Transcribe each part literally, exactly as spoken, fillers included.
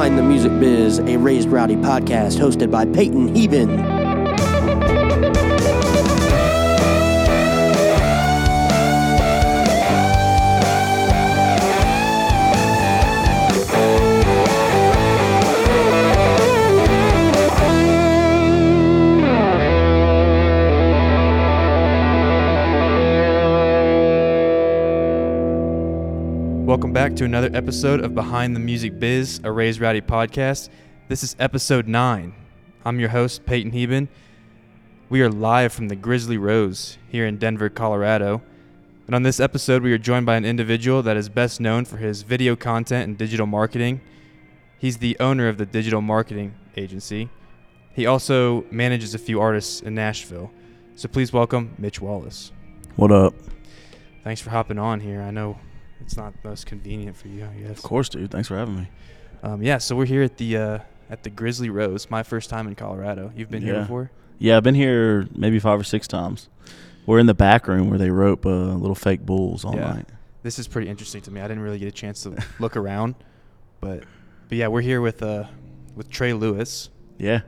Find the Music Biz, a Raised Rowdy podcast hosted by Peyton Heavin. Welcome back to another episode of Behind the Music Biz, a Raise Rowdy podcast. This is episode nine. I'm your host, Peyton Heavin. We are live from the Grizzly Rose here in Denver, Colorado. And on this episode, we are joined by an individual that is best known for his video content and digital marketing. He's the owner of the digital marketing agency. He also manages a few artists in Nashville. So please welcome Mitch Wallis. What up? Thanks for hopping on here. I know it's not most convenient for you, I guess. Of course, dude. Thanks for having me. Um, yeah, so we're here at the uh, at the Grizzly Rose. My first time in Colorado. You've been yeah. here before? Yeah, I've been here maybe five or six times. We're in the back room where they rope uh, little fake bulls all yeah. night. This is pretty interesting to me. I didn't really get a chance to look around, but but yeah, we're here with uh with Trey Lewis. Yeah,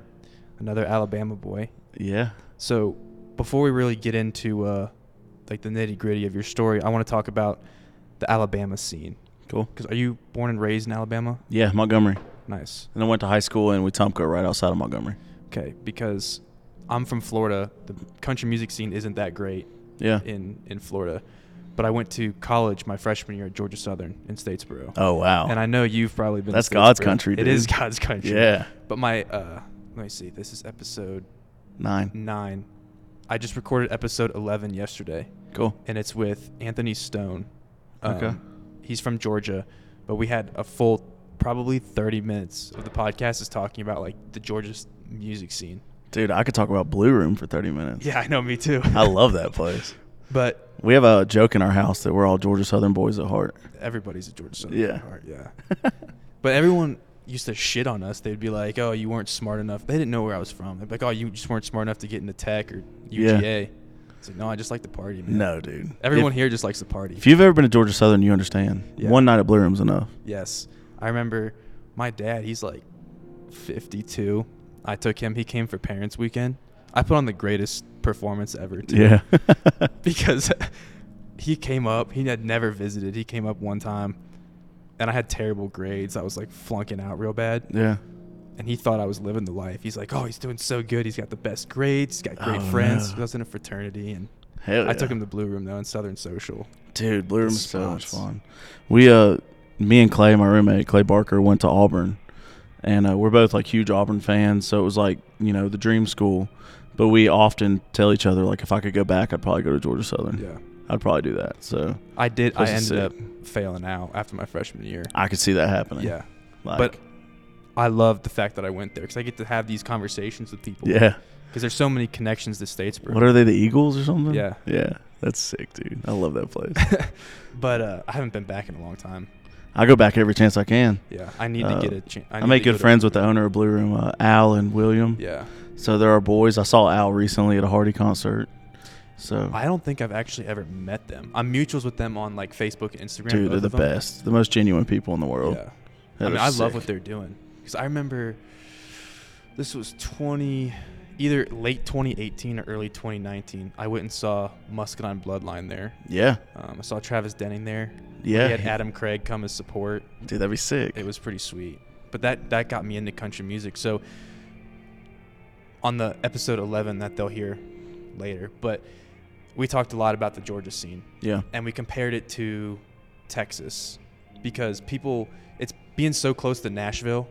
another Alabama boy. Yeah. So before we really get into uh, like the nitty gritty of your story, I want to talk about the Alabama scene. Cool. Because are you born and raised in Alabama? Yeah, Montgomery. Nice. And I went to high school in Wetumpka, right outside of Montgomery. Okay, because I'm from Florida. The country music scene isn't that great yeah. in, in Florida. But I went to college my freshman year at Georgia Southern in Statesboro. Oh, wow. And I know you've probably been That's to God's country, dude. It is God's country. Yeah. But my, uh, let me see, this is episode... Nine. Nine. I just recorded episode eleven yesterday. Cool. And it's with Anthony Stone. Um, okay. He's from Georgia, but we had a full probably thirty minutes of the podcast is talking about like the Georgia music scene. Dude, I could talk about Blue Room for thirty minutes. Yeah, I know, me too. I love that place. But we have a joke in our house that we're all Georgia Southern boys at heart. Everybody's a Georgia Southern yeah. at heart, yeah. But everyone used to shit on us. They'd be like, "Oh, you weren't smart enough." They didn't know where I was from. They'd be like, "Oh, you just weren't smart enough to get into tech or U G A." Yeah. It's like, no, I just like the party, man. No, dude. Everyone if, here just likes the party. If you've ever been to Georgia Southern, you understand. Yeah. One night at Blue Room's enough. Yes. I remember my dad, he's like fifty-two. I took him. He came for Parents Weekend. I put on the greatest performance ever, too. Yeah. Because he came up. He had never visited. He came up one time, and I had terrible grades. I was, like, flunking out real bad. Yeah. And he thought I was living the life. He's like, "Oh, he's doing so good. He's got the best grades. He's got great oh, friends." No. I was in a fraternity. And Hell yeah. I took him to Blue Room, though, in Southern Social. Dude, Blue Room is so much fun. We, uh, me and Clay, my roommate, Clay Barker, went to Auburn. And uh, we're both, like, huge Auburn fans. So it was, like, you know, the dream school. But we often tell each other, like, if I could go back, I'd probably go to Georgia Southern. Yeah. I'd probably do that. So I did. I ended up failing out after my freshman year. I could see that happening. Yeah. Like, but I love the fact that I went there because I get to have these conversations with people. Yeah. Because there's so many connections to Statesboro. What are they, the Eagles or something? Yeah. Yeah. That's sick, dude. I love that place. But uh, I haven't been back in a long time. I go back every chance I can. Yeah. I need uh, to get a chance. I, I make good go friends with the owner of Blue Room, uh, Al and William. Yeah. So there are boys. I saw Al recently at a Hardy concert. So I don't think I've actually ever met them. I'm mutuals with them on like Facebook and Instagram. Dude, they're the best. The most genuine people in the world. Yeah. That I mean, I sick. love what they're doing. Because I remember this was twenty, either late twenty eighteen or early twenty nineteen. I went and saw Muscadine Bloodline there. Yeah. Um, I saw Travis Denning there. Yeah. He had Adam Craig come as support. Dude, that'd be sick. It was pretty sweet. But that, that got me into country music. So on the episode eleven that they'll hear later, but we talked a lot about the Georgia scene. Yeah. And we compared it to Texas because people, it's being so close to Nashville.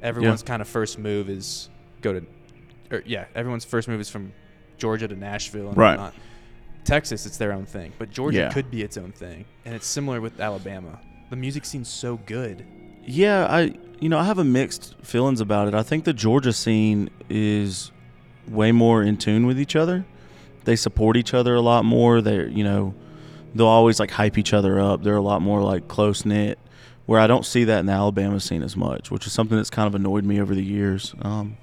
Everyone's yeah. kind of first move is go to, or yeah, everyone's first move is from Georgia to Nashville and right. whatnot. Texas, it's their own thing, but Georgia yeah. could be its own thing, and it's similar with Alabama. The music scene's so good. Yeah, I you know I have a mixed feelings about it. I think the Georgia scene is way more in tune with each other. They support each other a lot more. They you know they'll always like hype each other up. They're a lot more like close knit. Where I don't see that in the Alabama scene as much, which is something that's kind of annoyed me over the years. Um,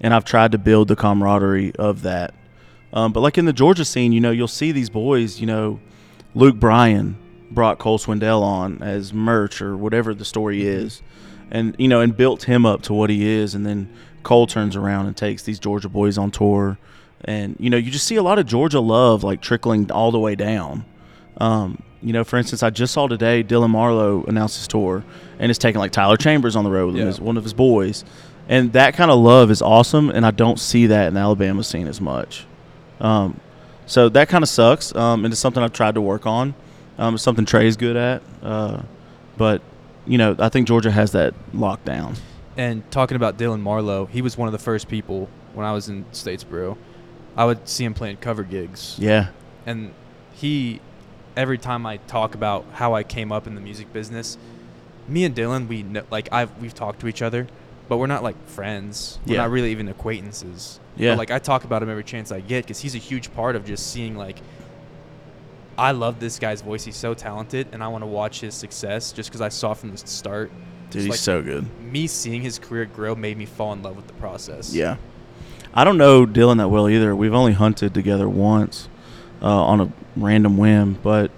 and I've tried to build the camaraderie of that. Um, but like in the Georgia scene, you know, you'll see these boys, you know, Luke Bryan brought Cole Swindell on as merch or whatever the story is. and, you know, and built him up to what he is. And then Cole turns around and takes these Georgia boys on tour. And, you know, you just see a lot of Georgia love, like, trickling all the way down. Um, you know, for instance, I just saw today Dylan Marlowe announced his tour, and it's taking, like, Tyler Chambers on the road with him, yeah. as one of his boys. And that kind of love is awesome, and I don't see that in the Alabama scene as much. Um, so that kind of sucks, um, and it's something I've tried to work on. Um, it's something Trey's good at. Uh, but, you know, I think Georgia has that locked down. And talking about Dylan Marlowe, he was one of the first people when I was in Statesboro. I would see him playing cover gigs. Yeah. And he, every time I talk about how I came up in the music business, me and Dylan, we know, like, I've we've talked to each other, but we're not, like, friends. We're yeah. not really even acquaintances. Yeah. But, like, I talk about him every chance I get because he's a huge part of just seeing, like, I love this guy's voice. He's so talented, and I want to watch his success just because I saw from the start. Dude, he's like, so good. Me seeing his career grow made me fall in love with the process. Yeah. I don't know Dylan that well either. We've only hunted together once uh, on a random whim. But,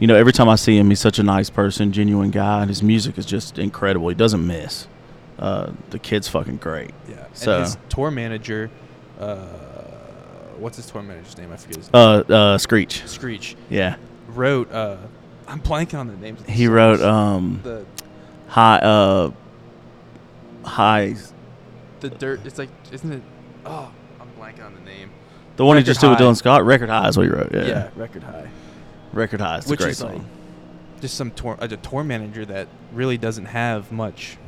you know, every time I see him, he's such a nice person, genuine guy, and his music is just incredible. He doesn't miss. Uh, the kid's fucking great. Yeah. So. And his tour manager, uh, what's his tour manager's name? I forget his name. Uh, uh, Screech. Screech. Yeah. Wrote, uh, I'm blanking on the names. Of the he songs. wrote um, the High, uh, High. The Dirt, it's like, isn't it? Oh, I'm blanking on the name. The one he just did with Dylan Scott, Record High is what he wrote. Yeah, yeah Record High. Record High is a great song. Like just some tour, a tour manager that really doesn't have much.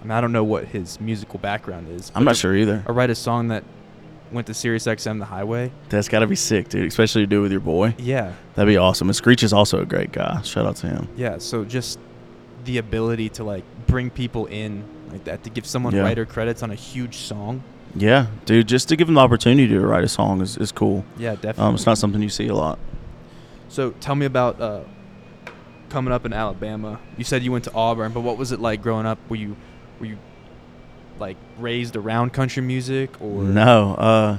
I mean, I don't know what his musical background is. I'm not sure either. I write a song that went to Sirius X M, The Highway. That's got to be sick, dude, especially to do with your boy. Yeah. That'd be awesome. And Screech is also a great guy. Shout out to him. Yeah, so just the ability to, like, bring people in like that, to give someone yeah. writer credits on a huge song. Yeah, dude, just to give them the opportunity to write a song is, is cool. Yeah, definitely. Um, it's not something you see a lot. So tell me about uh, coming up in Alabama. You said you went to Auburn, but what was it like growing up? Were you, were you like, raised around country music? Or No. Uh,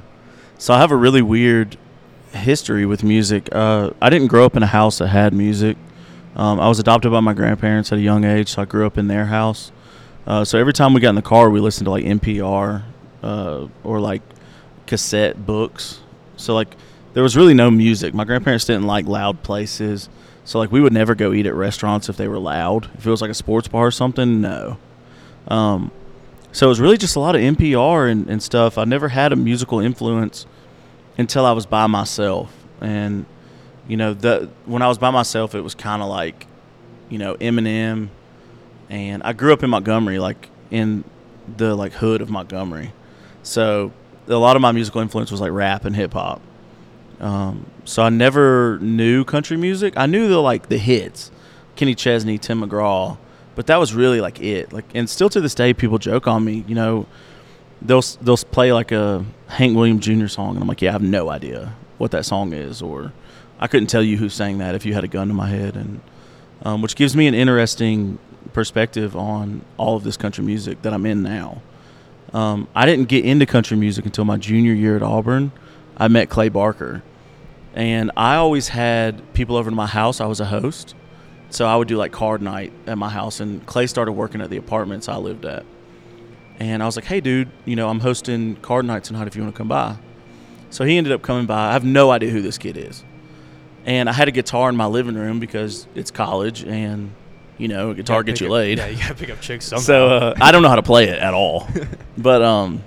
so I have a really weird history with music. Uh, I didn't grow up in a house that had music. Um, I was adopted by my grandparents at a young age, so I grew up in their house. Uh, so every time we got in the car, we listened to, like, N P R Uh, or like cassette books. So like there was really no music. My grandparents didn't like loud places. So like we would never go eat at restaurants if they were loud. If it was like a sports bar or something, no. Um, so it was really just a lot of N P R and, and stuff. I never had a musical influence until I was by myself. And, you know, the when I was by myself, it was kind of like, you know, Eminem. And I grew up in Montgomery, like in the like hood of Montgomery. So a lot of my musical influence was like rap and hip hop. Um, so I never knew country music. I knew the like the hits, Kenny Chesney, Tim McGraw, but that was really like it. Like, and still to this day, people joke on me. You know, they'll they'll play like a Hank Williams Junior song, and I'm like, yeah, I have no idea what that song is, or I couldn't tell you who sang that if you had a gun to my head, and um, which gives me an interesting perspective on all of this country music that I'm in now. Um, I didn't get into country music until my junior year at Auburn. I met Clay Barker. And I always had people over to my house. I was a host. So I would do like card night at my house. And Clay started working at the apartments I lived at. And I was like, hey, dude, you know, I'm hosting card night tonight if you want to come by. So he ended up coming by. I have no idea who this kid is. And I had a guitar in my living room because it's college and, you know, a guitar gets you laid. Yeah, you got to pick up chicks somehow. So uh, I don't know how to play it at all. But um,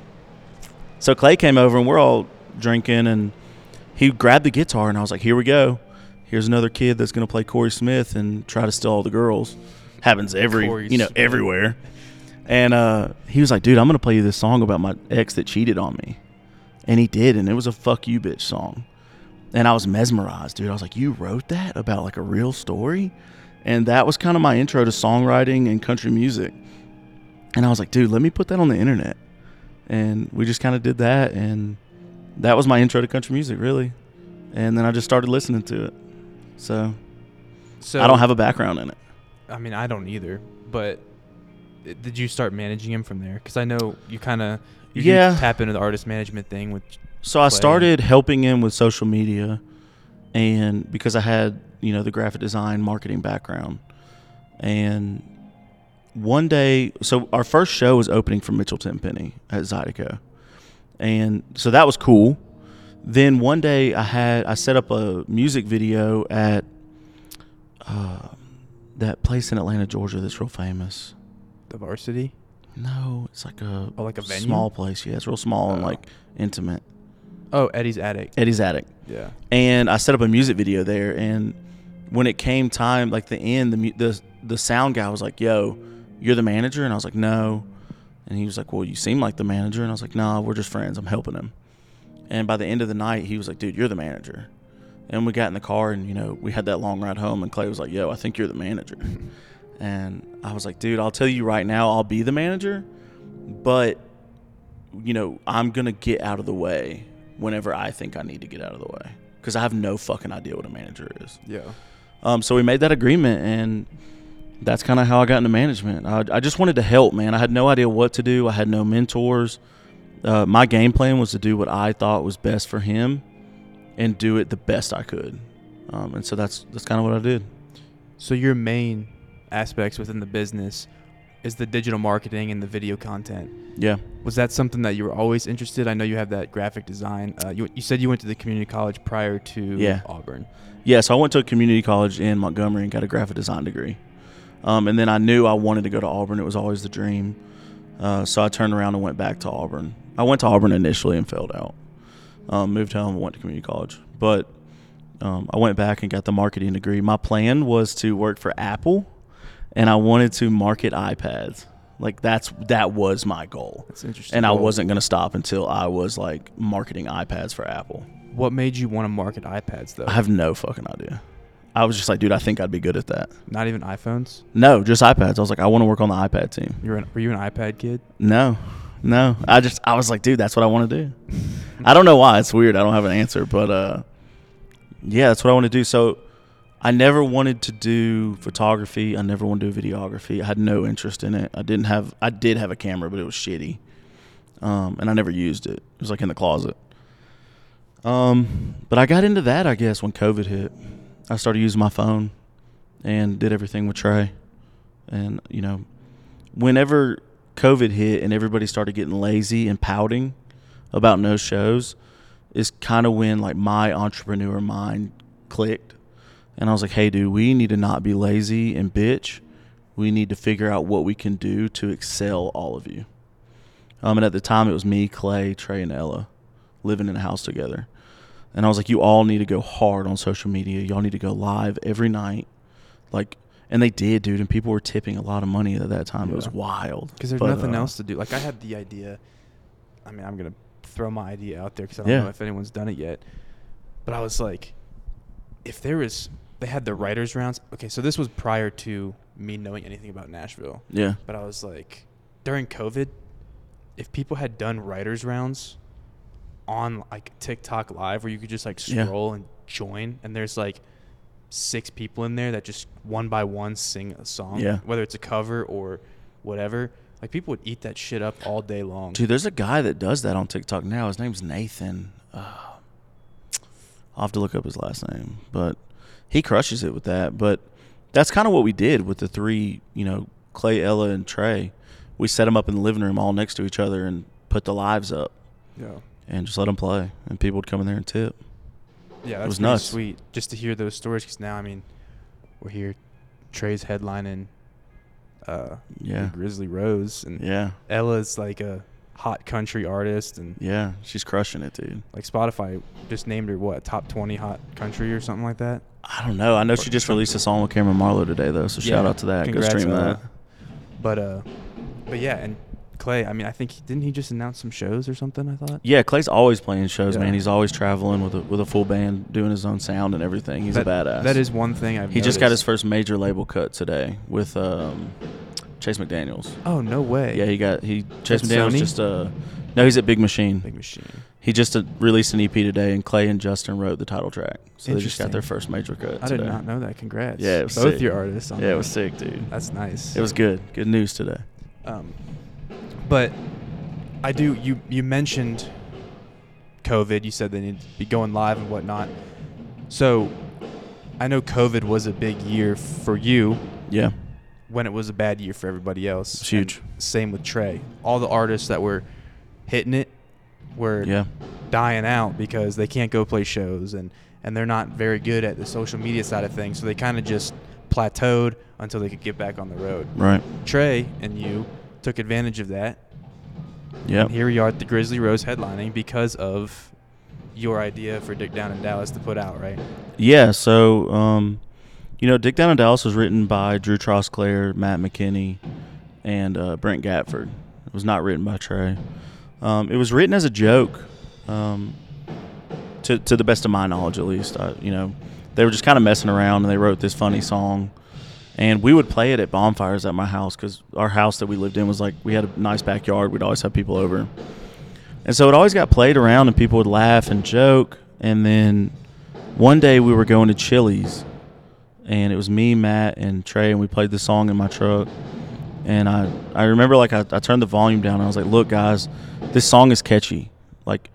so Clay came over, and we're all drinking, and he grabbed the guitar, and I was like, here we go. Here's another kid that's going to play Corey Smith and try to steal all the girls. Happens every, Corey you know, Smith. everywhere. And uh, he was like, dude, I'm going to play you this song about my ex that cheated on me. And he did, and it was a fuck you bitch song. And I was mesmerized, dude. I was like, you wrote that about, like, a real story? And that was kind of my intro to songwriting and country music. And I was like, dude, let me put that on the internet. And we just kind of did that. And that was my intro to country music, really. And then I just started listening to it. So, so I don't have a background in it. I mean, I don't either. But did you start managing him from there? Because I know you kind of you yeah. tap into the artist management thing. With so I started helping him with social media. And because I had, you know, the graphic design marketing background, and one day, so our first show was opening for Mitchell Tenpenny at Zydeco. And so that was cool. Then one day I had, I set up a music video at uh, that place in Atlanta, Georgia that's real famous. The Varsity? No, it's like a, oh, like a venue? Small place. Yeah, it's real small oh. and like intimate. Oh, Eddie's Attic. Eddie's Attic. Yeah. And I set up a music video there, and when it came time, like the end, the the the sound guy was like, "Yo, you're the manager?" And I was like, "No." And he was like, "Well, you seem like the manager." And I was like, "Nah, we're just friends. I'm helping him." And by the end of the night, he was like, "Dude, you're the manager." And we got in the car, and you know, we had that long ride home, and Clay was like, "Yo, I think you're the manager." And I was like, "Dude, I'll tell you right now, I'll be the manager, but you know, I'm gonna get out of the way whenever I think I need to get out of the way, because I have no fucking idea what a manager is." Yeah. Um. So we made that agreement, and that's kind of how I got into management. I, I just wanted to help, man. I had no idea what to do. I had no mentors. Uh, my game plan was to do what I thought was best for him, and do it the best I could. Um. And so that's that's kind of what I did. So your main aspects within the business is the digital marketing and the video content. Yeah. Was that something that you were always interested? I know you have that graphic design. Uh, you, you said you went to the community college prior to yeah. Auburn. Yeah, so I went to a community college in Montgomery and got a graphic design degree. Um, and then I knew I wanted to go to Auburn. It was always the dream. Uh, so I turned around and went back to Auburn. I went to Auburn initially and failed out. Um, moved home and went to community college. But um, I went back and got the marketing degree. My plan was to work for Apple. And I wanted to market iPads. Like that's that was my goal. That's interesting. And I wasn't going to stop until I was like marketing iPads for Apple. What made you want to market iPads though? I have no fucking idea. I was just like, dude, I think I'd be good at that. Not even iPhones? No, just iPads. I was like, I want to work on the iPad team. You're an, were you an iPad kid? No. No. I just I was like, dude, that's what I want to do. I don't know why. It's weird. I don't have an answer, but uh, yeah, that's what I want to do. So I never wanted to do photography. I never wanted to do videography. I had no interest in it. I didn't have, I did have a camera, but it was shitty. Um, and I never used it. It was like in the closet. Um, but I got into that, I guess, when COVID hit. I started using my phone and did everything with Trey. And, you know, whenever COVID hit and everybody started getting lazy and pouting about no shows, is kind of when like my entrepreneur mind clicked. And I was like, hey, dude, we need to not be lazy and bitch. We need to figure out what we can do to excel all of you. Um, and at the time, it was me, Clay, Trey, and Ella living in a house together. And I was like, you all need to go hard on social media. Y'all need to go live every night. Like, and they did, dude. And people were tipping a lot of money at that time. Yeah. It was wild. Because there's but, nothing uh, else to do. Like, I had the idea. I mean, I'm going to throw my idea out there because I don't yeah. know if anyone's done it yet. But I was like, if there is... They had the writers' rounds. Okay, so this was prior to me knowing anything about Nashville. Yeah. But I was like, during COVID, if people had done writers' rounds on like TikTok Live where you could just like scroll yeah. and join, and there's like six people in there that just one by one sing a song, yeah. whether it's a cover or whatever, like people would eat that shit up all day long. Dude, there's a guy that does that on TikTok now. His name's Nathan. Uh, I'll have to look up his last name, but... He crushes it with that, but that's kind of what we did with the three, you know, Clay, Ella, and Trey. We set them up in the living room all next to each other and put the lives up. Yeah. And just let them play, and people would come in there and tip. Yeah, that was nuts. Sweet just to hear those stories, because now, I mean, we're here. Trey's headlining uh, yeah. Grizzly Rose, and yeah. Ella's like a hot country artist, and yeah, she's crushing it, dude. Like Spotify just named her, what, top twenty hot country or something like that? I don't know. I know she just released a song with Cameron Marlowe today, though, so yeah. shout out to that. Congrats. Go stream that. that. But, uh, but yeah, and Clay, I mean, I think, he, didn't he just announce some shows or something, I thought? Yeah, Clay's always playing shows, yeah. man. He's always traveling with a, with a full band, doing his own sound and everything. He's that, a badass. That is one thing I've He noticed. Just got his first major label cut today with um, Chase McDaniels. Oh, no way. Yeah, he got, he Chase That's McDaniels Sony? just, uh, no, he's at Big Machine. Big Machine. He just released an E P today, and Clay and Justin wrote the title track. So they just got their first major cut I today. Did not know that. Congrats. Yeah, it was Both sick. your artists. On yeah, that. It was sick, dude. That's nice. It was good. Good news today. Um, but I do, you, you mentioned COVID. You said they need to be going live and whatnot. So I know COVID was a big year for you. Yeah. when it was a bad year for everybody else. It's huge. And same with Trey. All the artists that were hitting it were yeah. dying out because they can't go play shows, and, and they're not very good at the social media side of things, so they kind of just plateaued until they could get back on the road. Right. Trey and you took advantage of that. Yeah. Here we are at the Grizzly Rose headlining because of your idea for Dick Down in Dallas to put out, right? Yeah, so um, you know, Dick Down in Dallas was written by Drew Trosclair, Matt McKinney, and uh, Brent Gatford. It was not written by Trey. Um, it was written as a joke, um, to to the best of my knowledge, at least. I, you know, they were just kind of messing around, and they wrote this funny song. And we would play it at bonfires at my house, because our house that we lived in was like, we had a nice backyard. We'd always have people over. And so it always got played around, and people would laugh and joke. And then one day we were going to Chili's, and it was me, Matt, and Trey, and we played the song in my truck. And I, I remember, like, I, I turned the volume down, and I was like, look, guys, this song is catchy. Like,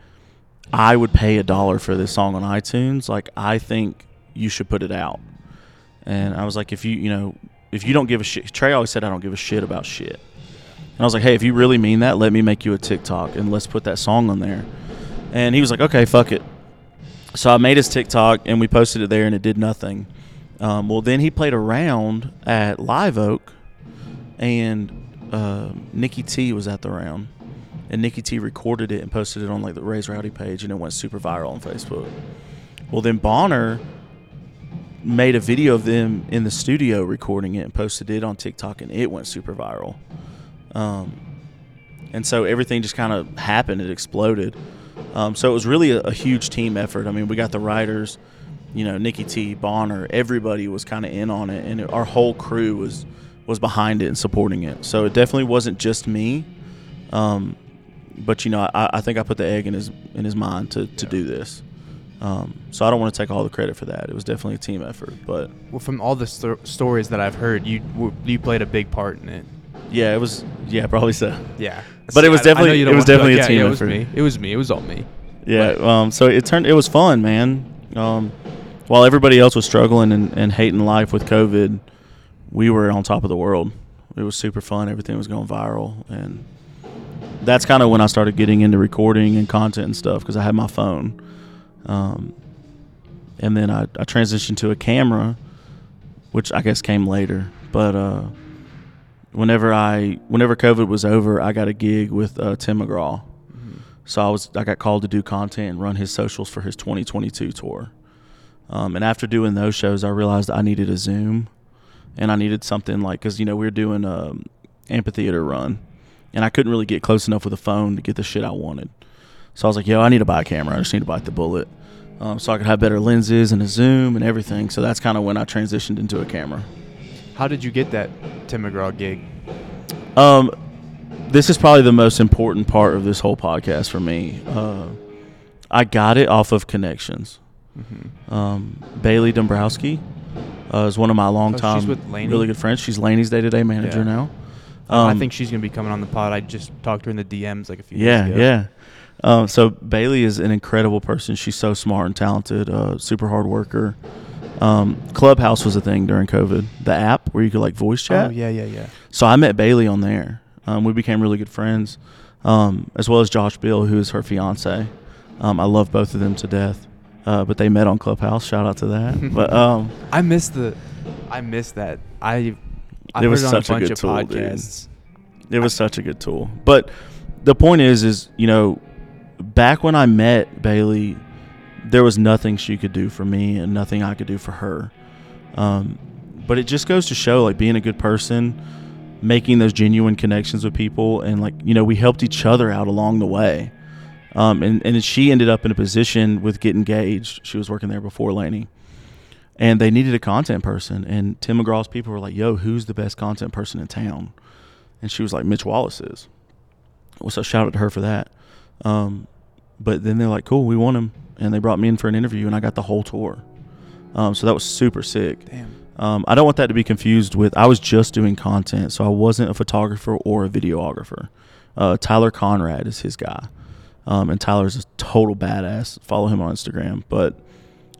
I would pay a dollar for this song on iTunes. Like, I think you should put it out. And I was like, if you, you know, if you don't give a shit, Trey always said, I don't give a shit about shit. And I was like, hey, if you really mean that, let me make you a TikTok and let's put that song on there. And he was like, okay, fuck it. So I made his TikTok and we posted it there, and it did nothing. Um, well, then he played a round at Live Oak, and uh, Nikki T was at the round. And Nikki T recorded it and posted it on like the Raise Rowdy page, and it went super viral on Facebook. Well, then Bonner made a video of them in the studio recording it and posted it on TikTok, and it went super viral. Um, and so everything just kind of happened. It exploded. Um, so it was really a, a huge team effort. I mean, we got the writers, you know, Nikki T, Bonner, everybody was kind of in on it, and it, our whole crew was, was behind it and supporting it. So it definitely wasn't just me. Um, but, you know, I, I think I put the egg in his, in his mind to, to yeah. do this. Um, so I don't want to take all the credit for that. It was definitely a team effort. But well, from all the st- stories that I've heard, you you played a big part in it. Yeah, it was. Yeah, probably so. Yeah, but See, it was definitely it was definitely like, a yeah, team yeah, it effort. It was me. It was me. It was all me. Yeah. But. Um. So it turned. It was fun, man. Um. While everybody else was struggling and, and hating life with COVID, we were on top of the world. It was super fun. Everything was going viral, and that's kind of when I started getting into recording and content and stuff, because I had my phone. Um, and then I, I transitioned to a camera, which I guess came later. But uh, whenever I, whenever COVID was over, I got a gig with uh, Tim McGraw. Mm-hmm. So I was, I got called to do content and run his socials for his twenty twenty-two tour. Um, and after doing those shows, I realized I needed a Zoom, and I needed something like, because you know we were doing a amphitheater run, and I couldn't really get close enough with a phone to get the shit I wanted. So I was like, yo, I need to buy a camera. I just need to bite the bullet. Um, so I could have better lenses and a zoom and everything. So that's kind of when I transitioned into a camera. How did you get that Tim McGraw gig? Um, this is probably the most important part of this whole podcast for me. Uh, I got it off of connections. Mm-hmm. Um, Bailey Dombrowski uh, is one of my longtime oh, really good friends. She's Lainey's day-to-day manager yeah. now. Um, I think she's going to be coming on the pod. I just talked to her in the D Ms like a few yeah, days ago. Yeah, yeah. Um, so Bailey is an incredible person. She's so smart and talented, uh, super hard worker. Um, Clubhouse was a thing during COVID, the app where you could like voice chat. Oh, yeah, yeah, yeah. So I met Bailey on there. Um, we became really good friends, um, as well as Josh Bill, who is her fiance. Um, I love both of them to death, uh, but they met on Clubhouse. Shout out to that. But um, I missed the, I missed that. I, I it was such a, a good tool, podcasts. dude. It was I, such a good tool. But the point is, is you know. Back when I met Bailey, there was nothing she could do for me and nothing I could do for her. Um, but it just goes to show, like, being a good person, making those genuine connections with people. And, like, you know, we helped each other out along the way. Um, and, and she ended up in a position with Get Engaged. She was working there before Lainey. And they needed a content person. And Tim McGraw's people were like, yo, who's the best content person in town? And she was like, Mitch Wallis is. Well, so shout out to her for that. Um, but then they're like, cool, we want him. And they brought me in for an interview, and I got the whole tour. Um, so that was super sick. Damn. Um, I don't want that to be confused with, I was just doing content. So I wasn't a photographer or a videographer. Uh, Tyler Conrad is his guy. Um, and Tyler's a total badass. Follow him on Instagram, but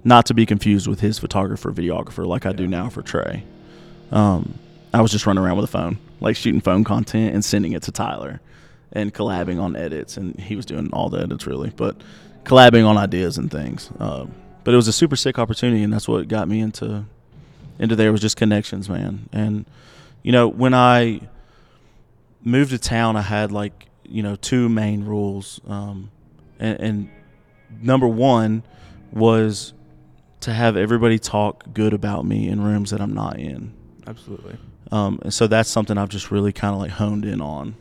not to be confused with his photographer, videographer, like yeah. I do now for Trey. Um, I was just running around with a phone, like shooting phone content and sending it to Tyler and collabing on edits. And he was doing all the edits really, but collabing on ideas and things. Uh, but it was a super sick opportunity, and that's what got me into into there was just connections, man. And, you know, when I moved to town, I had like, you know, two main rules. Um, and, and number one was to have everybody talk good about me in rooms that I'm not in. Absolutely. Um, and so that's something I've just really kind of like honed in on.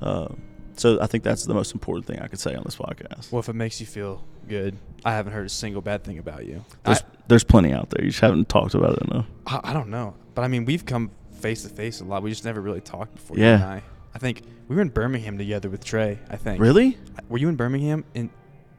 Uh, so I think that's the most important thing I could say on this podcast. Well, if it makes you feel good, I haven't heard a single bad thing about you. There's, I, there's plenty out there. You just haven't talked about it enough. I, I don't know. But, I mean, we've come face to face a lot. We just never really talked before. Yeah. You and I. I think we were in Birmingham together with Trey, I think. Really? Were you in Birmingham? In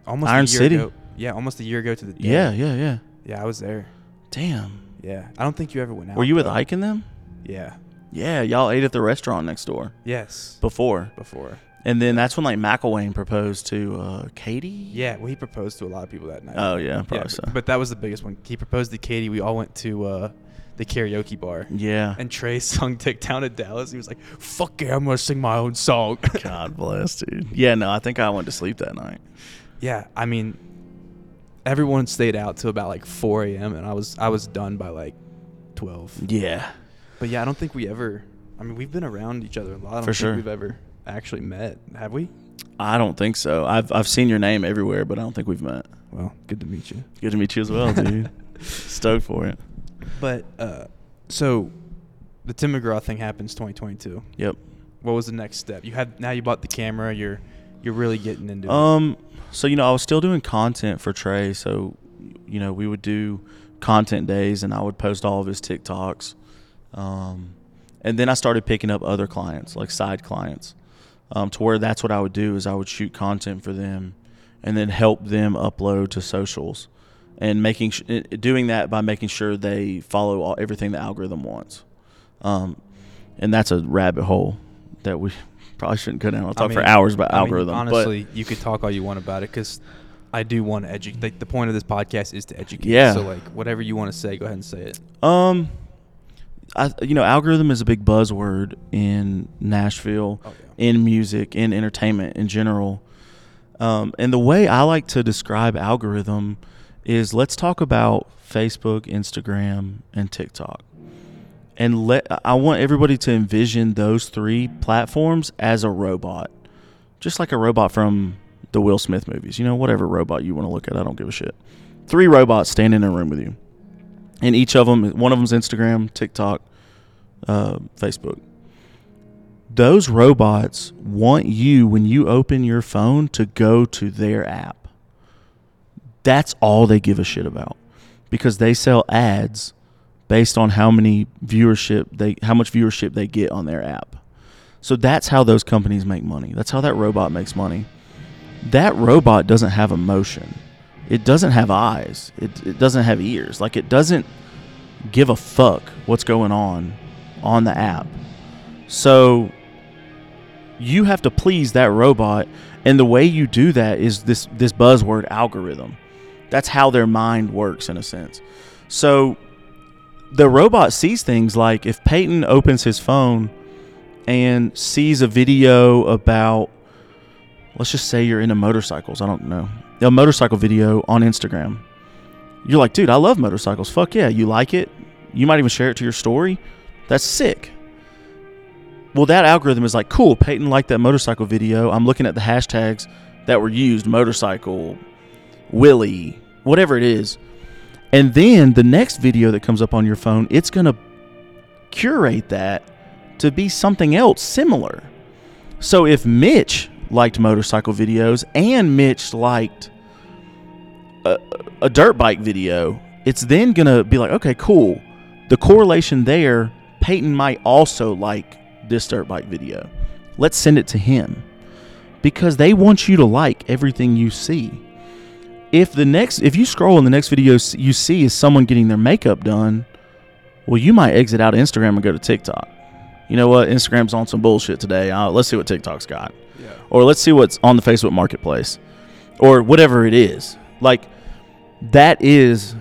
almost Iron a year City. Ago? Yeah, almost a year ago to the day. Yeah, yeah, yeah. Yeah, I was there. Damn. Yeah, I don't think you ever went out. Were you with though. Ike and them? Yeah. Yeah, y'all ate at the restaurant next door. Yes. Before. Before. And then that's when, like, McElwain proposed to uh, Katie? Yeah, well, he proposed to a lot of people that night. Oh, yeah, probably yeah, so. But, but that was the biggest one. He proposed to Katie. We all went to uh, the karaoke bar. Yeah. And Trey sung Dick Down in Dallas. He was like, fuck it, I'm going to sing my own song. God bless, dude. Yeah, no, I think I went to sleep that night. Yeah, I mean, everyone stayed out till about, like, four a.m., and I was I was done by, like, twelve. Yeah. But, yeah, I don't think we ever – I mean, we've been around each other a lot. I don't For think sure. we've ever actually met. Have we? I don't think so. I've I've seen your name everywhere, but I don't think we've met. Well, good to meet you. Good to meet you as well, dude. Stoked for it. But uh, so the Tim McGraw thing happens twenty twenty-two. Yep. What was the next step? You had Now you bought the camera. You're you're really getting into um, it. So, you know, I was still doing content for Trey. So, you know, we would do content days, and I would post all of his TikToks. Um, and then I started picking up other clients, like side clients, um, to where that's what I would do is I would shoot content for them and then help them upload to socials and making, sh- doing that by making sure they follow all, everything the algorithm wants. Um, and that's a rabbit hole that we probably shouldn't go down. I'll talk I mean, for hours about I algorithm. Mean, honestly, but you could talk all you want about it. Cause I do want to educate. Like, the point of this podcast is to educate. Yeah. So like whatever you want to say, go ahead and say it. Um, I, you know, algorithm is a big buzzword in Nashville, oh, yeah. in music, in entertainment in general. Um, and the way I like to describe algorithm is let's talk about Facebook, Instagram, and TikTok. And let I want everybody to envision those three platforms as a robot, just like a robot from the Will Smith movies. You know, whatever robot you want to look at, I don't give a shit. Three robots standing in a room with you. And each of them, one of them's Instagram, TikTok, uh, Facebook. Those robots want you, when you open your phone, to go to their app. That's all they give a shit about, because they sell ads based on how many viewership they, how much viewership they get on their app. So that's how those companies make money. That's how that robot makes money. That robot doesn't have emotion. It doesn't have eyes. It it doesn't have ears. Like, it doesn't give a fuck what's going on on the app. So you have to please that robot, and the way you do that is this this buzzword algorithm. That's how their mind works in a sense. So the robot sees things like if Peyton opens his phone and sees a video about, let's just say you're into motorcycles. I don't know. A motorcycle video on Instagram. You're like, dude, I love motorcycles. Fuck yeah. You like it? You might even share it to your story. That's sick. Well, that algorithm is like, cool, Peyton liked that motorcycle video. I'm looking at the hashtags that were used. Motorcycle, Willie, whatever it is. And then the next video that comes up on your phone, it's going to curate that to be something else similar. So if Mitch liked motorcycle videos and Mitch liked a, a dirt bike video, it's then gonna be like, okay, cool, the correlation there, Peyton might also like this dirt bike video, let's send it to him, because they want you to like everything you see. If the next if you scroll and the next video you see is someone getting their makeup done, well, you might exit out of Instagram and go to TikTok. You know what, Instagram's on some bullshit today, uh, let's see what TikTok's got. Yeah. Or let's see what's on the Facebook marketplace or whatever it is. Like, that is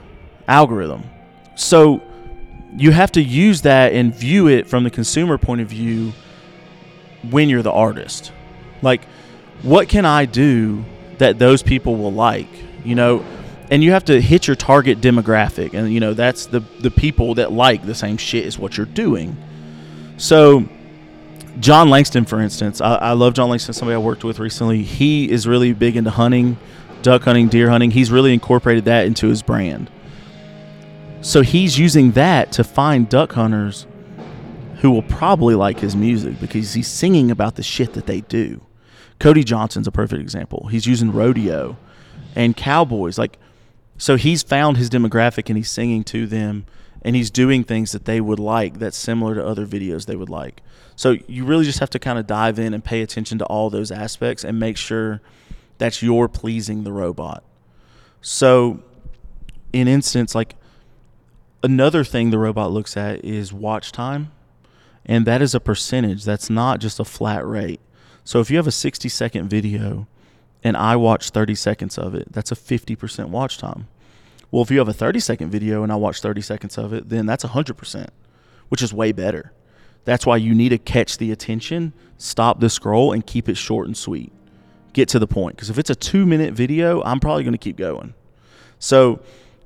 algorithm. So you have to use that and view it from the consumer point of view when you're the artist. Like, what can I do that those people will like, you know? And you have to hit your target demographic. And, you know, that's the, the people that like the same shit is what you're doing. So John Langston, for instance, I, I love John Langston, somebody I worked with recently. He is really big into hunting, duck hunting, deer hunting. He's really incorporated that into his brand. So he's using that to find duck hunters who will probably like his music because he's singing about the shit that they do. Cody Johnson's a perfect example. He's using rodeo and cowboys. Like, so he's found his demographic and he's singing to them and he's doing things that they would like that's similar to other videos they would like. So you really just have to kind of dive in and pay attention to all those aspects and make sure that you're pleasing the robot. So in instance, like, another thing the robot looks at is watch time, and that is a percentage. That's not just a flat rate. So if you have a sixty-second video and I watch thirty seconds of it, that's a fifty percent watch time. Well, if you have a thirty-second video and I watch thirty seconds of it, then that's one hundred percent, which is way better. That's why you need to catch the attention, stop the scroll, and keep it short and sweet. Get to the point, because if it's a two-minute video, I'm probably going to keep going. So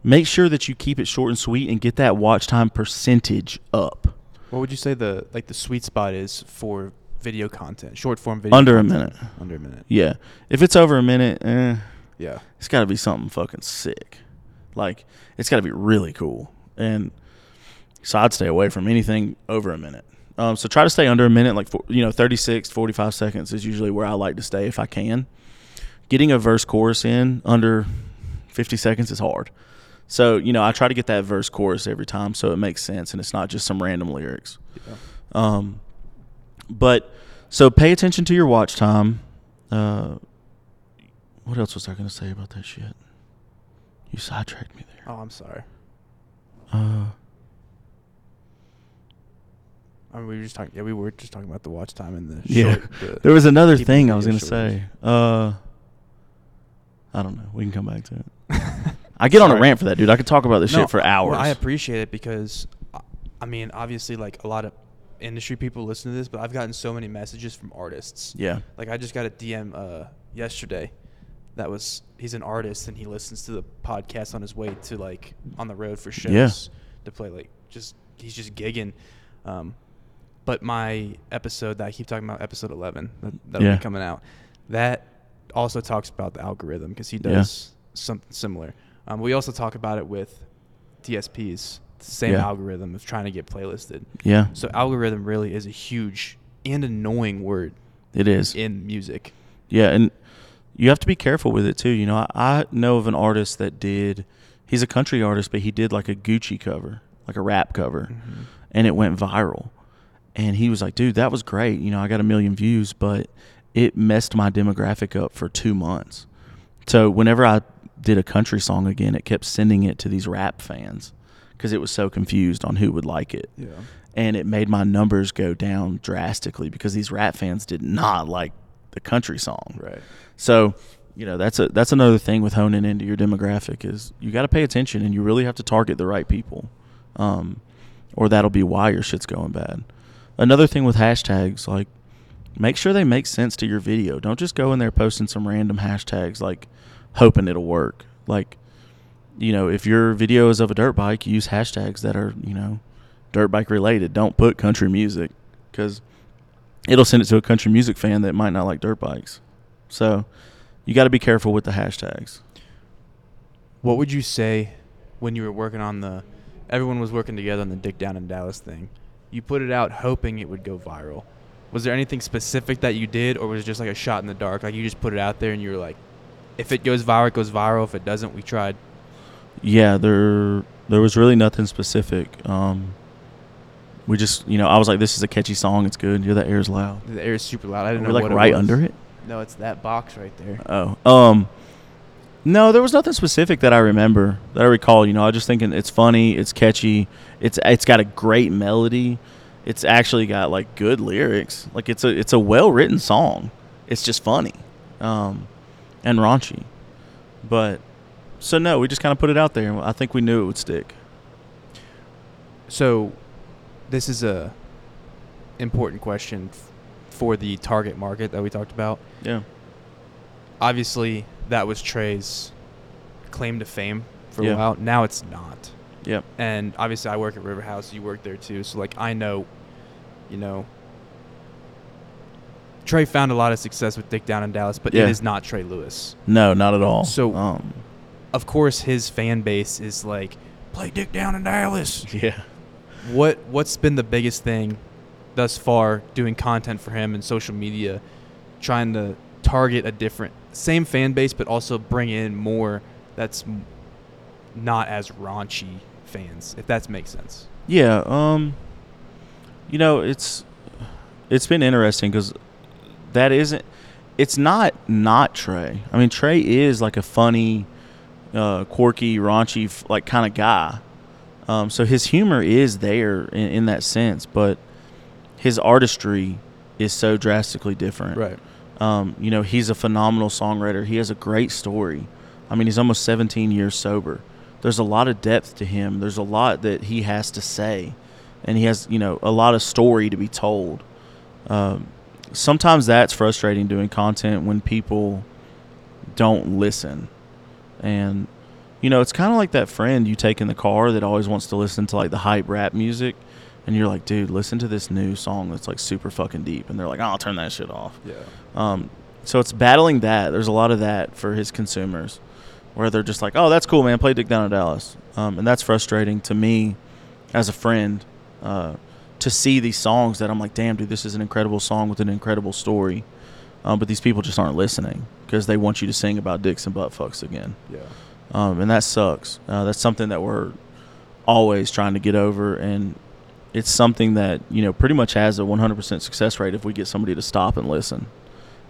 make sure that you keep it short and sweet and get that watch time percentage up. What would you say the like the sweet spot is for video content, short form video? Under a minute. Under a minute. Yeah. If it's over a minute, eh. Yeah. It's got to be something fucking sick. Like, it's got to be really cool. And so I'd stay away from anything over a minute. Um, so try to stay under a minute, like, for, you know, thirty-six, forty-five seconds is usually where I like to stay if I can. Getting a verse chorus in under fifty seconds is hard. So, you know, I try to get that verse chorus every time so it makes sense and it's not just some random lyrics. Yeah. Um, but so pay attention to your watch time. Uh, what else was I going to say about that shit? You sidetracked me there. Oh, I'm sorry. Uh, I mean, we were just talking. Yeah, we were just talking about the watch time and the. Yeah. Short, the there was another thing I was going to say. Uh, I don't know. We can come back to it. I get Sorry. on a rant for that, dude. I could talk about this no, shit for hours. Well, I appreciate it because, I mean, obviously, like, a lot of industry people listen to this, but I've gotten so many messages from artists. Yeah. Like, I just got a D M uh, yesterday that was, he's an artist, and he listens to the podcast on his way to, like, on the road for shows yeah. to play. Like, just, he's just gigging. Um, but my episode that I keep talking about, episode eleven, that, that'll yeah. be coming out, that also talks about the algorithm because he does yeah. something similar. Um, we also talk about it with D S Ps, the same yeah. algorithm of trying to get playlisted. Yeah. So algorithm really is a huge and annoying word. It is. In music. Yeah, and you have to be careful with it too. You know, I, I know of an artist that did, he's a country artist, but he did like a Gucci cover, like a rap cover, mm-hmm. and it went viral. And he was like, dude, that was great. You know, I got a million views, but it messed my demographic up for two months. So whenever I did a country song again, it kept sending it to these rap fans because it was so confused on who would like it. Yeah. And it made my numbers go down drastically because these rap fans did not like the country song. Right. So, you know, that's a that's another thing with honing into your demographic is you got to pay attention and you really have to target the right people, um, or that'll be why your shit's going bad. Another thing with hashtags, like, make sure they make sense to your video. Don't just go in there posting some random hashtags like hoping it'll work. Like, you know, if your video is of a dirt bike, use hashtags that are, you know, dirt bike related. Don't put country music because it'll send it to a country music fan that might not like dirt bikes. So you got to be careful with the hashtags. What would you say when you were working on the, everyone was working together on the Dick Down in Dallas thing? You put it out hoping it would go viral. Was there anything specific that you did, or was it just like a shot in the dark? Like, you just put it out there and you were like, if it goes viral, it goes viral. If it doesn't, we tried. Yeah, there there was really nothing specific. Um, we just, you know, I was like, this is a catchy song. It's good. Hear that air's loud. The air is super loud. I didn't We're know like what right it was. Under it? No, it's that box right there. Oh. Um, no, there was nothing specific that I remember, that I recall. You know, I was just thinking it's funny. It's catchy. It's It's got a great melody. It's actually got, like, good lyrics. Like, it's a it's a well-written song. It's just funny. Um And raunchy. But so no, we just kind of put it out there and I think we knew it would stick. So this is a important question f- for the target market that we talked about. Yeah. Obviously, that was Trey's claim to fame for yeah. a while. Now it's not. Yeah. And obviously, I work at River House. You work there too. So, like, I know, you know, Trey found a lot of success with Dick Down in Dallas, but yeah. it is not Trey Lewis. No, not at all. So, um. of course, his fan base is like, play Dick Down in Dallas. Yeah. What What's been the biggest thing thus far doing content for him and social media, trying to target a different, same fan base, but also bring in more that's not as raunchy fans, if that makes sense? Yeah. Um. You know, it's it's been interesting because that isn't, it's not not Trey. I mean, Trey is like a funny, uh, quirky, raunchy, f- like kind of guy. Um, so his humor is there in, in that sense, but his artistry is so drastically different. Right. Um, you know, he's a phenomenal songwriter. He has a great story. I mean, he's almost seventeen years sober. There's a lot of depth to him. There's a lot that he has to say, and he has, you know, a lot of story to be told. Um, sometimes that's frustrating doing content when people don't listen. And you know, it's kind of like that friend you take in the car that always wants to listen to, like, the hype rap music. And you're like, dude, listen to this new song that's, like, super fucking deep. And they're like, oh, I'll turn that shit off. Yeah. Um, so it's battling that. There's a lot of that for his consumers where they're just like, oh, that's cool, man. Play Dick Down in Dallas. Um, and that's frustrating to me as a friend uh, to see these songs that I'm like, damn, dude, this is an incredible song with an incredible story. Um, but these people just aren't listening because they want you to sing about dicks and butt fucks again. Yeah. Um, and that sucks. Uh, that's something that we're always trying to get over, and it's something that, you know, pretty much has a one hundred percent success rate if we get somebody to stop and listen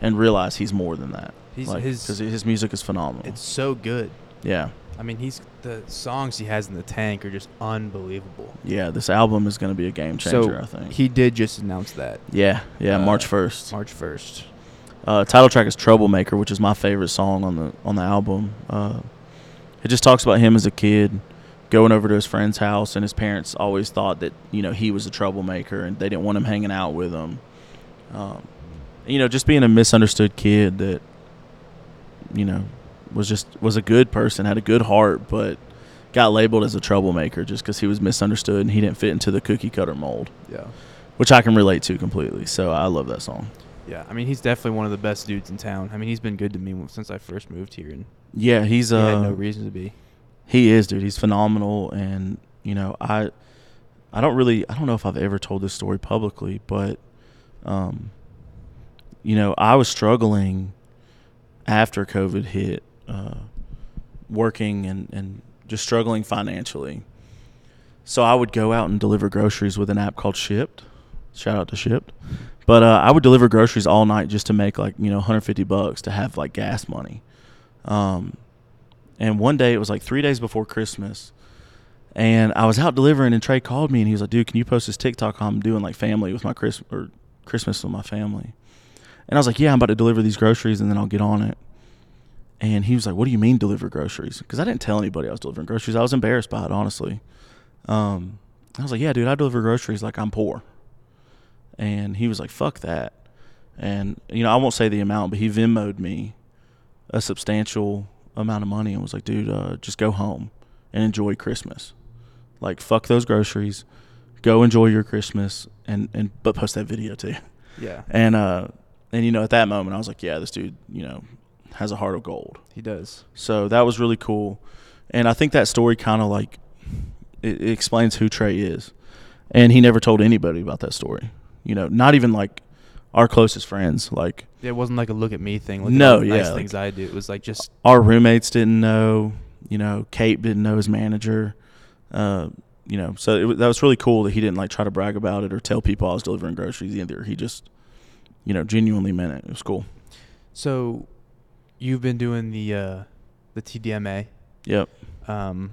and realize he's more than that. He's, like, his, 'cause his music is phenomenal. It's so good. Yeah. I mean, he's the songs he has in the tank are just unbelievable. Yeah, this album is going to be a game changer, so I think. He did just announce that. Yeah, yeah, uh, March first. March first. Uh, title track is Troublemaker, which is my favorite song on the on the album. Uh It just talks about him as a kid going over to his friend's house, and his parents always thought that, you know, he was a troublemaker and they didn't want him hanging out with them. Um, you know, just being a misunderstood kid that, you know, was just was a good person, had a good heart, but got labeled as a troublemaker just because he was misunderstood and he didn't fit into the cookie cutter mold. Yeah, which I can relate to completely. So I love that song. Yeah, I mean, he's definitely one of the best dudes in town. I mean, he's been good to me since I first moved here, and yeah, he's he uh, had no reason to be. He is, dude. He's phenomenal, and you know, I, I don't really, I don't know if I've ever told this story publicly, but, um, you know, I was struggling after COVID hit, uh, working and and just struggling financially. So I would go out and deliver groceries with an app called Shipped. Shout out to Shipped. But uh, I would deliver groceries all night just to make, like, you know, one hundred fifty bucks to have, like, gas money. Um, and one day, it was like three days before Christmas, and I was out delivering, and Trey called me, and he was like, dude, can you post this TikTok? I'm doing, like, family with my Christmas, or Christmas with my family. And I was like, yeah, I'm about to deliver these groceries, and then I'll get on it. And he was like, what do you mean deliver groceries? Because I didn't tell anybody I was delivering groceries. I was embarrassed by it, honestly. Um, I was like, yeah, dude, I deliver groceries like I'm poor. And he was like, fuck that. And, you know, I won't say the amount, but he Venmo'd me a substantial amount of money and was like, dude, uh, just go home and enjoy Christmas. Like, fuck those groceries. Go enjoy your Christmas and, and but post that video too. Yeah. And, uh, and you know, at that moment, I was like, yeah, this dude, you know, has a heart of gold. He does. So that was really cool. And I think that story kind of, like, it, it explains who Trey is. And he never told anybody about that story. You know, not even, like, our closest friends. Like, yeah, it wasn't like a look at me thing. Look no, at all the yeah, nice like, things I do. It was like just our roommates didn't know. You know, Kate didn't know his manager. Uh, you know, so it, that was really cool that he didn't, like, try to brag about it or tell people I was delivering groceries either. He just, you know, genuinely meant it. It was cool. So, you've been doing the uh, the T D M A. Yep. Um,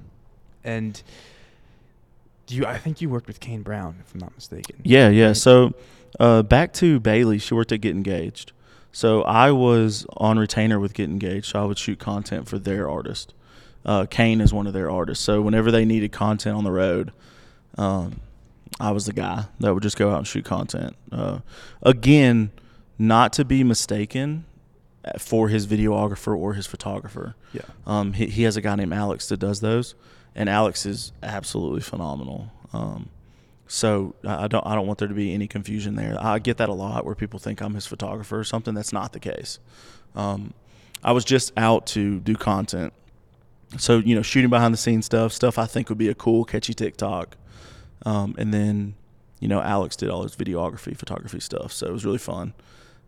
and. You, I think you worked with Kane Brown, if I'm not mistaken. Yeah, yeah. So uh, back to Bailey, she worked at Get Engaged. So I was on retainer with Get Engaged, so I would shoot content for their artist. Uh, Kane is one of their artists. So whenever they needed content on the road, um, I was the guy that would just go out and shoot content. Uh, again, not to be mistaken for his videographer or his photographer. Yeah. Um, he, he has a guy named Alex that does those, and Alex is absolutely phenomenal. Um, so I don't, I don't want there to be any confusion there. I get that a lot where people think I'm his photographer or something. That's not the case. Um, I was just out to do content. So, you know, shooting behind the scenes stuff, stuff I think would be a cool, catchy TikTok. Um, and then, you know, Alex did all his videography, photography stuff. So it was really fun.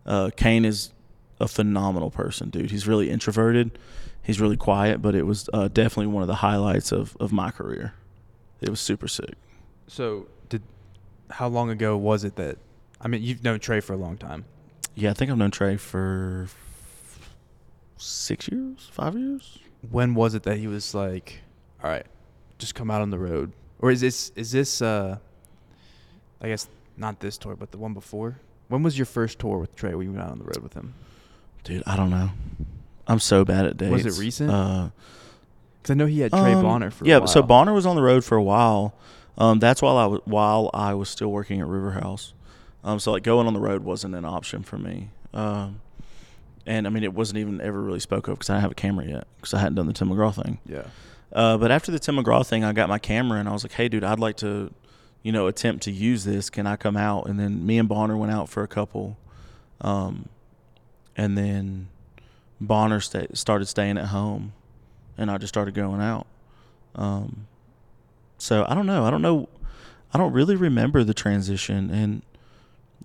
Uh, Kane is a phenomenal person, dude. He's really introverted. He's really quiet, but it was uh, definitely one of the highlights of, of my career. It was super sick. So did, how long ago was it that, I mean, you've known Trey for a long time. Yeah, I think I've known Trey for six years, five years. When was it that he was like, all right, just come out on the road? Or is this, is this uh, I guess not this tour, but the one before? When was your first tour with Trey when you went out on the road with him? Dude, I don't know. I'm so bad at dates. Was it recent? Uh, Because I know he had Trey um, Bonner for yeah, a while. Yeah, so Bonner was on the road for a while. Um, that's while I, was, while I was still working at River House. Um, so, like, going on the road wasn't an option for me. Um, and, I mean, it wasn't even ever really spoke of because I didn't have a camera yet because I hadn't done the Tim McGraw thing. Yeah. Uh, but after the Tim McGraw thing, I got my camera, and I was like, hey, dude, I'd like to, you know, attempt to use this. Can I come out? And then me and Bonner went out for a couple. Um, and then Bonner st- started staying at home, and I just started going out. Um, so I don't know. I don't know. I don't really remember the transition. And,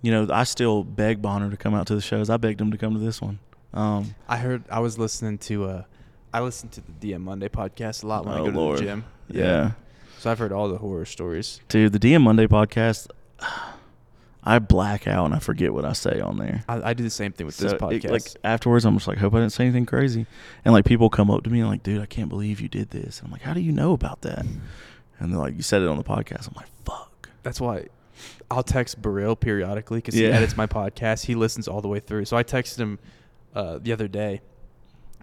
you know, I still beg Bonner to come out to the shows. I begged him to come to this one. Um, I heard I was listening to uh, – I listen to the D M Monday podcast a lot when oh I go Lord. to the gym. Yeah. yeah. So I've heard all the horror stories. Dude, the D M Monday podcast, I black out and I forget what I say on there. I, I do the same thing with so this podcast. It, like, afterwards, I'm just like, hope I didn't say anything crazy. And, like, people come up to me and, like, dude, I can't believe you did this. And I'm like, how do you know about that? And they're like, you said it on the podcast. I'm like, fuck. That's why I'll text Burrell periodically because yeah. he edits my podcast. He listens all the way through. So I texted him uh, the other day.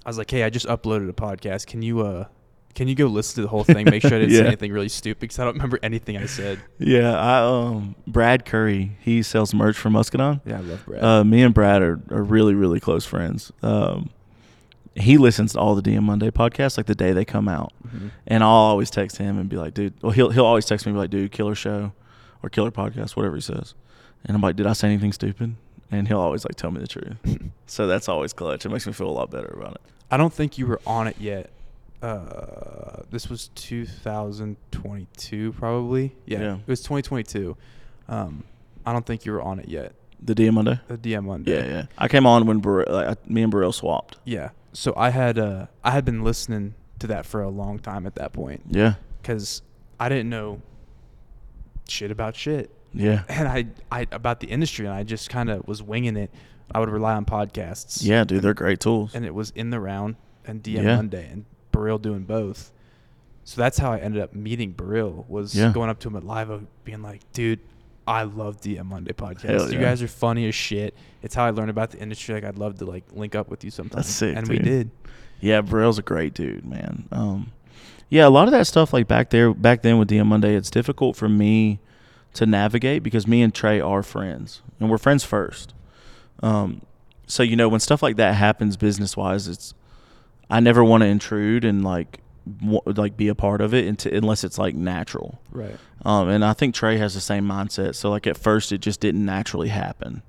I was like, hey, I just uploaded a podcast. Can you uh, can you go listen to the whole thing? Make sure I didn't yeah. say anything really stupid because I don't remember anything I said. Yeah, I um, Brad Curry, he sells merch from Muscadon. Yeah, I love Brad. Uh, me and Brad are, are really, really close friends. Um, he listens to all the D M Monday podcasts like the day they come out. Mm-hmm. And I'll always text him and be like, dude, well, he'll, he'll always text me and be like, dude, killer show or killer podcast, whatever he says. And I'm like, did I say anything stupid? And he'll always, like, tell me the truth. So that's always clutch. It makes me feel a lot better about it. I don't think you were on it yet. Uh, this was two thousand twenty-two probably. Yeah, yeah. It was twenty twenty-two. Um, I don't think you were on it yet. The D M Monday? The D M Monday. Yeah, yeah. I came on when Bur- like, I, me and Burrell swapped. Yeah. So I had uh, I had been listening to that for a long time at that point. Yeah. Because I didn't know shit about shit. Yeah. And I, I about the industry, and I just kind of was winging it. I would rely on podcasts. Yeah, dude, and they're great tools. And it was In the Round and D M yeah. Monday and Burrell doing both. So that's how I ended up meeting Burrell, was yeah. going up to him at Live Oak being like, dude, I love D M Monday podcast. Yeah. You guys are funny as shit. It's how I learned about the industry. Like, I'd love to, like, link up with you sometime. That's sick, And dude. we did. Yeah, Burrell's a great dude, man. Um, yeah, a lot of that stuff, like, back there, back then with D M Monday, it's difficult for me to navigate because me and Trey are friends, and we're friends first. Um, so, you know, when stuff like that happens business wise, it's, I never want to intrude and like, w- like be a part of it into, unless it's like natural. Right. Um, and I think Trey has the same mindset. So like at first it just didn't naturally happen,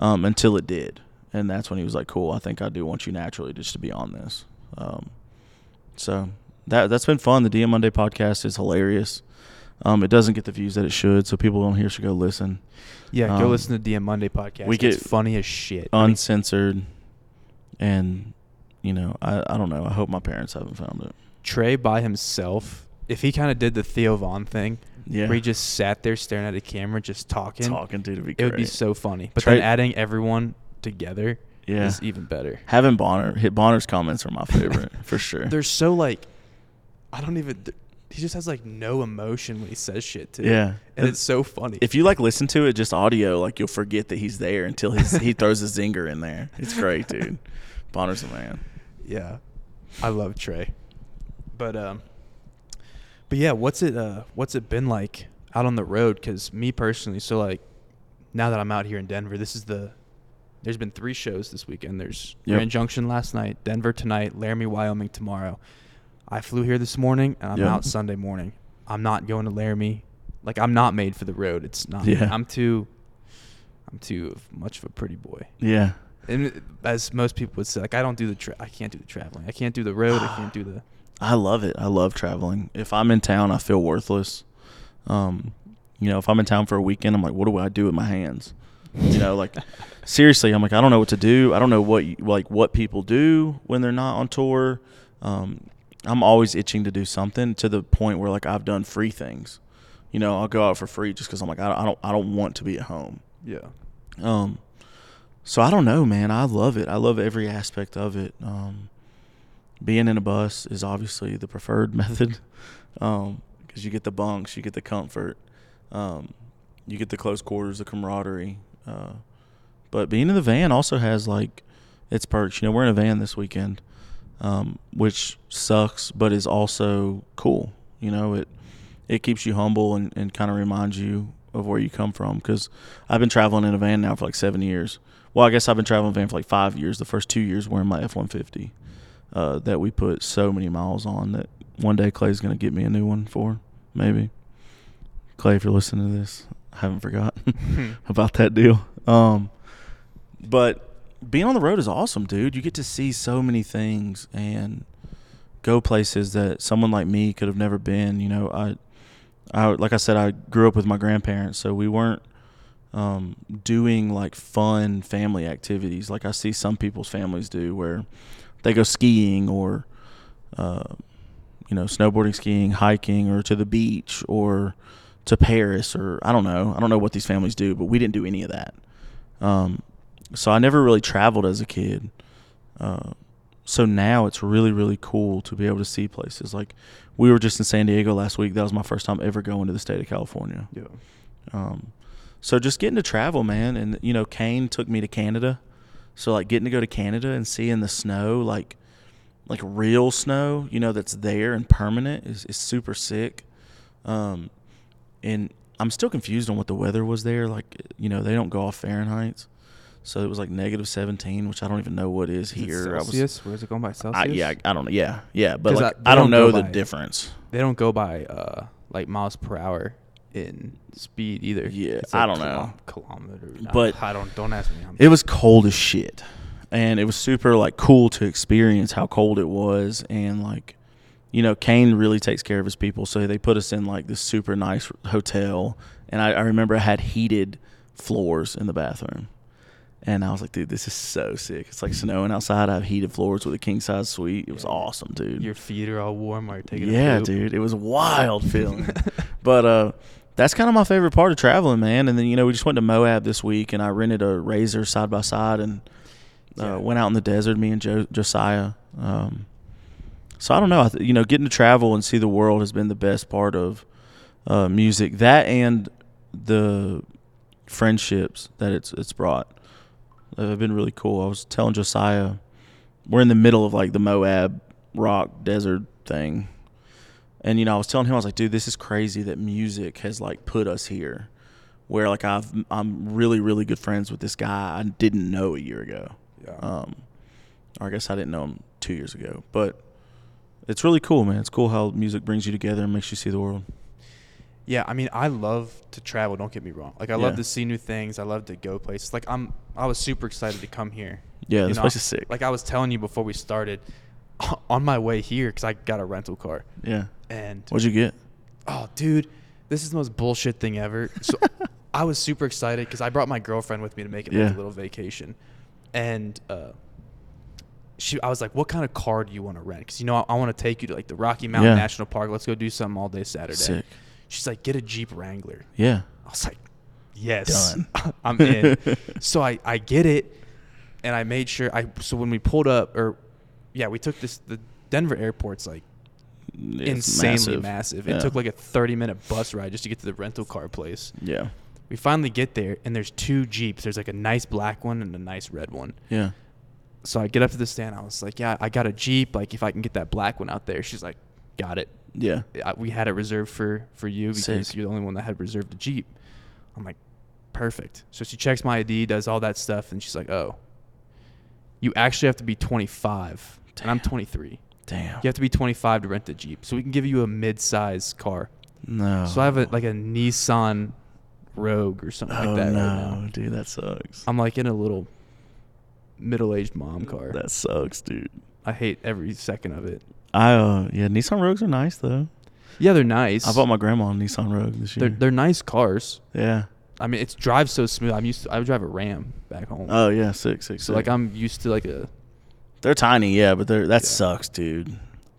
um, until it did. And that's when he was like, cool, I think I do want you naturally just to be on this. Um, so that, that's been fun. The D M Monday podcast is hilarious. Um, it doesn't get the views that it should, so people on here should go listen. Yeah, um, go listen to D M Monday podcast. We get it's funny as shit, uncensored, I mean, and you know, I, I don't know. I hope my parents haven't found it. Trey by himself, if he kind of did the Theo Vaughn thing, yeah, where he just sat there staring at a camera, just talking, talking to, it would be, it would be so funny. But Trey, then adding everyone together, yeah, is even better. Having Bonner hit Bonner's comments are my favorite for sure. They're so like, I don't even. He just has, like, no emotion when he says shit, too. Yeah. And it's so funny. If you, like, listen to it, just audio, like, you'll forget that he's there until his, he throws a zinger in there. It's great, dude. Bonner's the man. Yeah. I love Trey. But, um, but yeah, what's it, uh, what's it been like out on the road, because me personally, so like now that I'm out here in Denver, this is the, there's been three shows this weekend. There's yep. Grand Junction last night, Denver tonight, Laramie, Wyoming tomorrow. I flew here this morning and I'm yep. out Sunday morning. I'm not going to Laramie. Like, I'm not made for the road. It's not. Yeah. I'm too, I'm too much of a pretty boy. Yeah. And as most people would say, like, I don't do the, tra- I can't do the traveling. I can't do the road. I can't do the. I love it. I love traveling. If I'm in town, I feel worthless. Um, you know, if I'm in town for a weekend, I'm like, what do I do with my hands? You know, like, seriously, I'm like, I don't know what to do. I don't know what, you, like, what people do when they're not on tour. Um, I'm always itching to do something, to the point where, like, I've done free things. You know, I'll go out for free just because I'm like, I don't, I don't want to be at home. Yeah. Um. So I don't know, man. I love it. I love every aspect of it. Um, being in a bus is obviously the preferred method, um, because you get the bunks, you get the comfort, um, you get the close quarters, the camaraderie. Uh, but being in the van also has, like, its perks. You know, we're in a van this weekend, um, which sucks, but is also cool. You know, it it keeps you humble and, and kind of reminds you of where you come from, because I've been traveling in a van now for like seven years. Well, I guess I've been traveling van for like five years. The first two years were in my F one fifty uh, that we put so many miles on that one day Clay's going to get me a new one for, maybe. Clay, if you're listening to this, I haven't forgotten about that deal. Um, but being on the road is awesome, dude. You get to see so many things and go places that someone like me could have never been. You know, I, I like I said, I grew up with my grandparents, so we weren't Um, doing like fun family activities like I see some people's families do, where they go skiing or uh, you know, snowboarding, skiing, hiking, or to the beach or to Paris, or I don't know I don't know what these families do, but we didn't do any of that. Um, so I never really traveled as a kid, uh, so now it's really really cool to be able to see places. Like, we were just in San Diego last week. That was my first time ever going to the state of California. Yeah. Um, so just getting to travel, man. And, you know, Kane took me to Canada. So, like, getting to go to Canada and seeing the snow, like like real snow, you know, that's there and permanent is, is super sick. Um, and I'm still confused on what the weather was there. Like, you know, they don't go off Fahrenheit. So it was like negative seventeen, which I don't even know what is, is here. It Celsius? I was, Where is it going by Celsius? I, yeah, I don't know. Yeah, yeah. But, like, I, I don't, don't know the by, difference. They don't go by, uh, like, miles per hour in speed either. Yeah, like I don't know. Kilometer, but I don't. Don't ask me. How it was cold as shit, and it was super like cool to experience how cold it was, and like, you know, Kane really takes care of his people, so they put us in like this super nice hotel, and I, I remember I had heated floors in the bathroom, and I was like, dude, this is so sick. It's like snowing outside. I have heated floors with a king size suite. It was yeah. awesome, dude. Your feet are all warm while you're taking yeah, a poop. Dude, it was a wild feeling, but uh. That's kind of my favorite part of traveling, man. And then, you know, we just went to Moab this week, and I rented a Razor side-by-side and uh, yeah. went out in the desert, me and jo- Josiah. Um, so, I don't know. I th- you know, getting to travel and see the world has been the best part of uh, music. That and the friendships that it's it's brought have been really cool. I was telling Josiah, we're in the middle of, like, the Moab rock desert thing. And, you know, I was telling him, I was like, dude, this is crazy that music has, like, put us here where, like, I've, I'm really, really good friends with this guy I didn't know a year ago. Yeah. Um, or I guess I didn't know him two years ago. But it's really cool, man. It's cool how music brings you together and makes you see the world. Yeah, I mean, I love to travel. Don't get me wrong. Like, I yeah. love to see new things. I love to go places. Like, I'm, I was super excited to come here. Yeah, you this know, place is sick. Like, I was telling you before we started, on my way here, because I got a rental car. Yeah. And what'd you get? Oh, dude, this is the most bullshit thing ever. So I was super excited because I brought my girlfriend with me to make it yeah. like a little vacation, and uh, she, I was like, "What kind of car do you want to rent? Because you know I, I want to take you to like the Rocky Mountain yeah. National Park. Let's go do something all day Saturday." Sick. She's like, "Get a Jeep Wrangler." Yeah. I was like, "Yes, done. I'm in." So I, I get it, and I made sure I. So when we pulled up, or yeah, we took this. The Denver airport's like. It's insanely massive. massive. It yeah. took like a thirty minute bus ride just to get to the rental car place. Yeah. We finally get there, and there's two Jeeps. There's like a nice black one and a nice red one. Yeah. So I get up to the stand. I was like, yeah, I got a Jeep. Like, if I can get that black one out there. She's like, got it. yeah, I, we had it reserved for, for you because Sick. You're the only one that had reserved the Jeep. I'm like, perfect. So she checks my I D, does all that stuff, and she's like, oh, you actually have to be twenty-five. Damn. And I'm twenty-three. Damn. You have to be twenty-five to rent the Jeep. So we can give you a mid-size car. No. So I have a, like a Nissan Rogue or something oh, like that. Oh, no, right now. Dude, that sucks. I'm like in a little middle-aged mom car. That sucks, dude. I hate every second of it. I uh, yeah, Nissan Rogues are nice, though. Yeah, they're nice. I bought my grandma a Nissan Rogue this year. They're, they're nice cars. Yeah. I mean, it drives so smooth. I'm used to, I would drive a Ram back home. Oh, yeah, sick, sick, So, sick. Like, I'm used to, like, a... They're tiny, yeah, but they're that yeah. sucks, dude.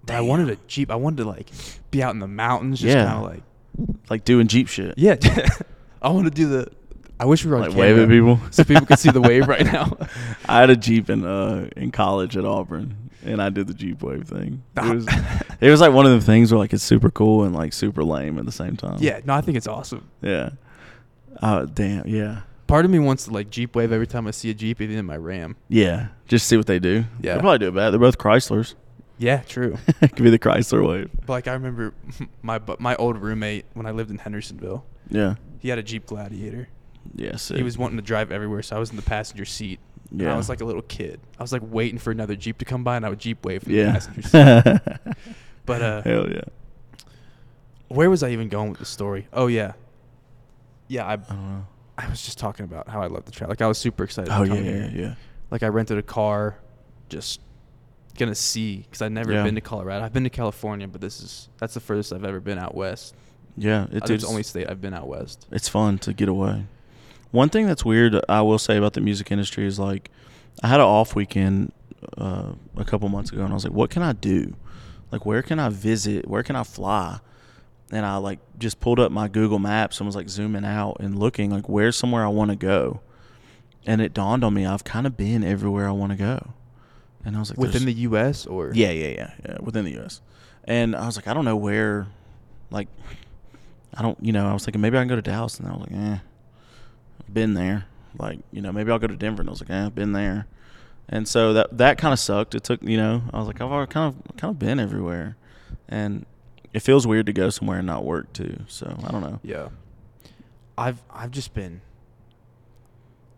I wanted a Jeep. I wanted to, like, be out in the mountains, just yeah. kind of, like... Like, doing Jeep shit. Yeah. I want to do the... I wish we were on like camera. Waving people. So people could see the wave right now. I had a Jeep in uh, in college at Auburn, and I did the Jeep wave thing. It was, it was like one of the things where like it's super cool and like super lame at the same time. Yeah, no, I think it's awesome. Yeah. Oh, uh, damn, yeah. Part of me wants to like Jeep wave every time I see a Jeep, even in my Ram. Yeah, just see what they do. Yeah. They probably do it bad. They're both Chryslers. Yeah, true. It could be the Chrysler wave. But like I remember my my old roommate when I lived in Hendersonville. Yeah. He had a Jeep Gladiator. Yes, yeah, he was wanting to drive everywhere, so I was in the passenger seat. Yeah, and I was like a little kid. I was like waiting for another Jeep to come by, and I would Jeep wave from yeah. the passenger seat. But uh, hell yeah, where was I even going with the story? Oh yeah, yeah. I I, don't know. I was just talking about how I love the travel. Like I was super excited. Oh yeah, yeah, yeah. Like I rented a car, just gonna see because I've never yeah. been to Colorado. I've been to California, but this is that's the furthest I've ever been out west. Yeah, it's the only state I've been out west. It's fun to get away. One thing that's weird I will say about the music industry is, like, I had an off weekend uh, a couple months ago, and I was like, what can I do? Like, where can I visit? Where can I fly? And I, like, just pulled up my Google Maps and was, like, zooming out and looking, like, where's somewhere I want to go? And it dawned on me, I've kind of been everywhere I want to go. And I was like, within the U S or? Yeah, yeah, yeah, yeah, within the U S And I was like, I don't know where, like, I don't, you know, I was thinking maybe I can go to Dallas, and I was like, eh. Been there, like, you know, maybe I'll go to Denver, and I was like, eh, I've been there, and so that that kind of sucked. It took, you know, I was like, I've kind of kind of been everywhere, and it feels weird to go somewhere and not work too. So I don't know. Yeah, I've I've just been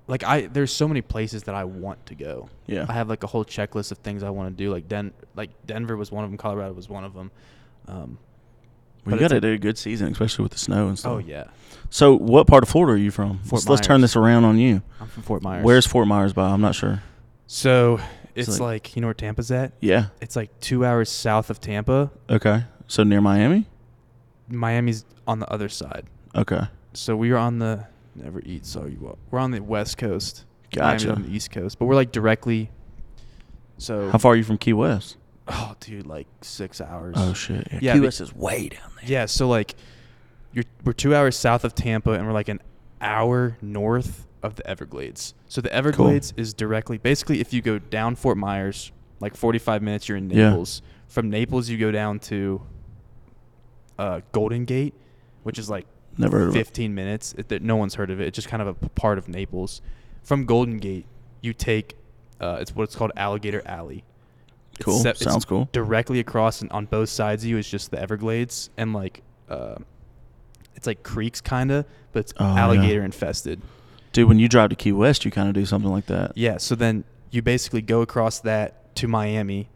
like I there's so many places that I want to go. Yeah, I have like a whole checklist of things I want to do. Like Den like Denver was one of them. Colorado was one of them. Um, well, you got to do a good season, especially with the snow and stuff. Oh, yeah. So what part of Florida are you from? Fort Myers. Let's turn this around on you. I'm from Fort Myers. Where's Fort Myers by? I'm not sure. So it's, it's like, like, you know where Tampa's at? Yeah. It's like two hours south of Tampa. Okay. So near Miami? Miami's on the other side. Okay. So we are on the, never eat, sorry, you up. We're on the west coast. Gotcha. Miami's on the east coast. But we're like directly, so. How far are you from Key West? Oh, dude, like six hours. Oh, shit. Yeah, yeah, Key West is way down there. Yeah, so, like, you're, we're two hours south of Tampa, and we're, like, an hour north of the Everglades. So the Everglades cool. is directly – basically, if you go down Fort Myers, like, forty-five minutes, you're in Naples. Yeah. From Naples, you go down to uh, Golden Gate, which is, like, Never fifteen minutes. It, that, no one's heard of it. It's just kind of a part of Naples. From Golden Gate, you take uh, – it's what it's called Alligator Alley. Cool. It's, sounds it's cool. Directly across and on both sides of you is just the Everglades and like, uh, it's like creeks kind of, but it's oh, alligator yeah. infested. Dude, when you drive to Key West, you kind of do something like that. Yeah. So then you basically go across that to Miami,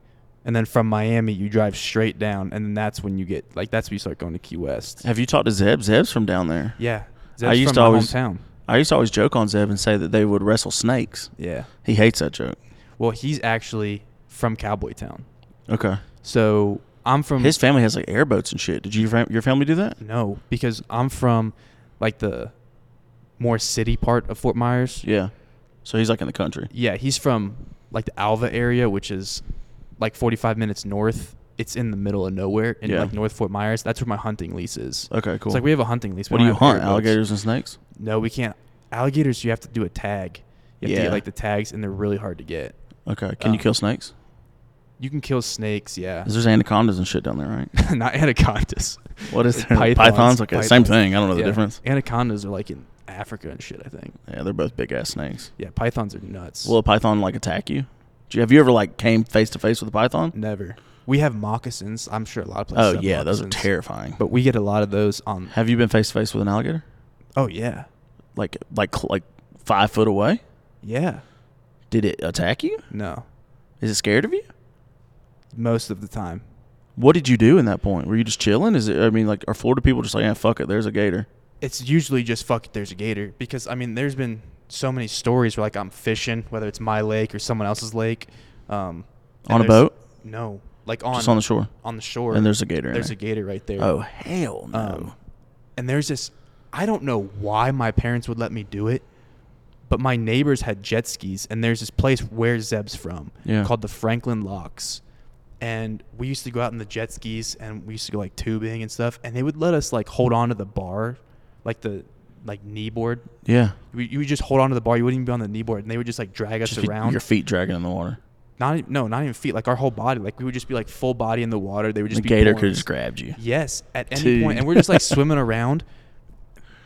and then from Miami you drive straight down, and then that's when you get like that's when you start going to Key West. Have you talked to Zeb? Zeb's from down there. Yeah. Zeb's I used from to my always, hometown. I used to always joke on Zeb and say that they would wrestle snakes. Yeah. He hates that joke. Well, he's actually from Cowboy Town. Okay. So I'm from. His family has like airboats and shit. Did you your family do that? No, because I'm from like the more city part of Fort Myers. Yeah. So he's like in the country. Yeah, he's from like the Alva area, which is like forty-five minutes north. It's in the middle of nowhere in yeah. like North Fort Myers. That's where my hunting lease is. Okay, cool. It's like we have a hunting lease. What do you hunt? Airboats. Alligators and snakes? No, we can't. Alligators, you have to do a tag. You have yeah. to get like the tags, and they're really hard to get. Okay. Can um, you kill snakes? You can kill snakes, yeah. There's anacondas and shit down there, right? Not anacondas. What is there? Pythons? Pythons? Okay, Pythons. Same thing. I don't know the yeah. difference. Anacondas are like in Africa and shit, I think. Yeah, they're both big-ass snakes. Yeah, pythons are nuts. Will a python, like, attack you? Do you have you ever, like, came face-to-face with a python? Never. We have moccasins. I'm sure a lot of places. Oh have yeah, moccasins, those are terrifying. But we get a lot of those on. Have you been face to face with an alligator? Oh yeah, like like like five foot away. Yeah. Did it attack you? No. Is it scared of you? Most of the time. What did you do in that point? Were you just chilling? Is it? I mean, like, are Florida people just like, yeah, fuck it, there's a gator? It's usually just fuck it, there's a gator, because I mean, there's been so many stories where like I'm fishing, whether it's my lake or someone else's lake, um, on a boat. No, like on just on the shore. On the shore, and there's a gator. There's in a gator right there. Oh hell no! Um, and there's this. I don't know why my parents would let me do it, but my neighbors had jet skis, and there's this place where Zeb's from, yeah, called the Franklin Locks. And we used to go out in the jet skis, and we used to go like tubing and stuff. And they would let us like hold on to the bar, like the like knee board. Yeah, we, you would just hold on to the bar. You wouldn't even be on the knee board, and they would just like drag just us around. Your feet dragging in the water. Not no, not even feet. Like our whole body. Like we would just be like full body in the water. They would just the be gator could just grabbed you. Yes, at any Dude. point. And we're just like swimming around.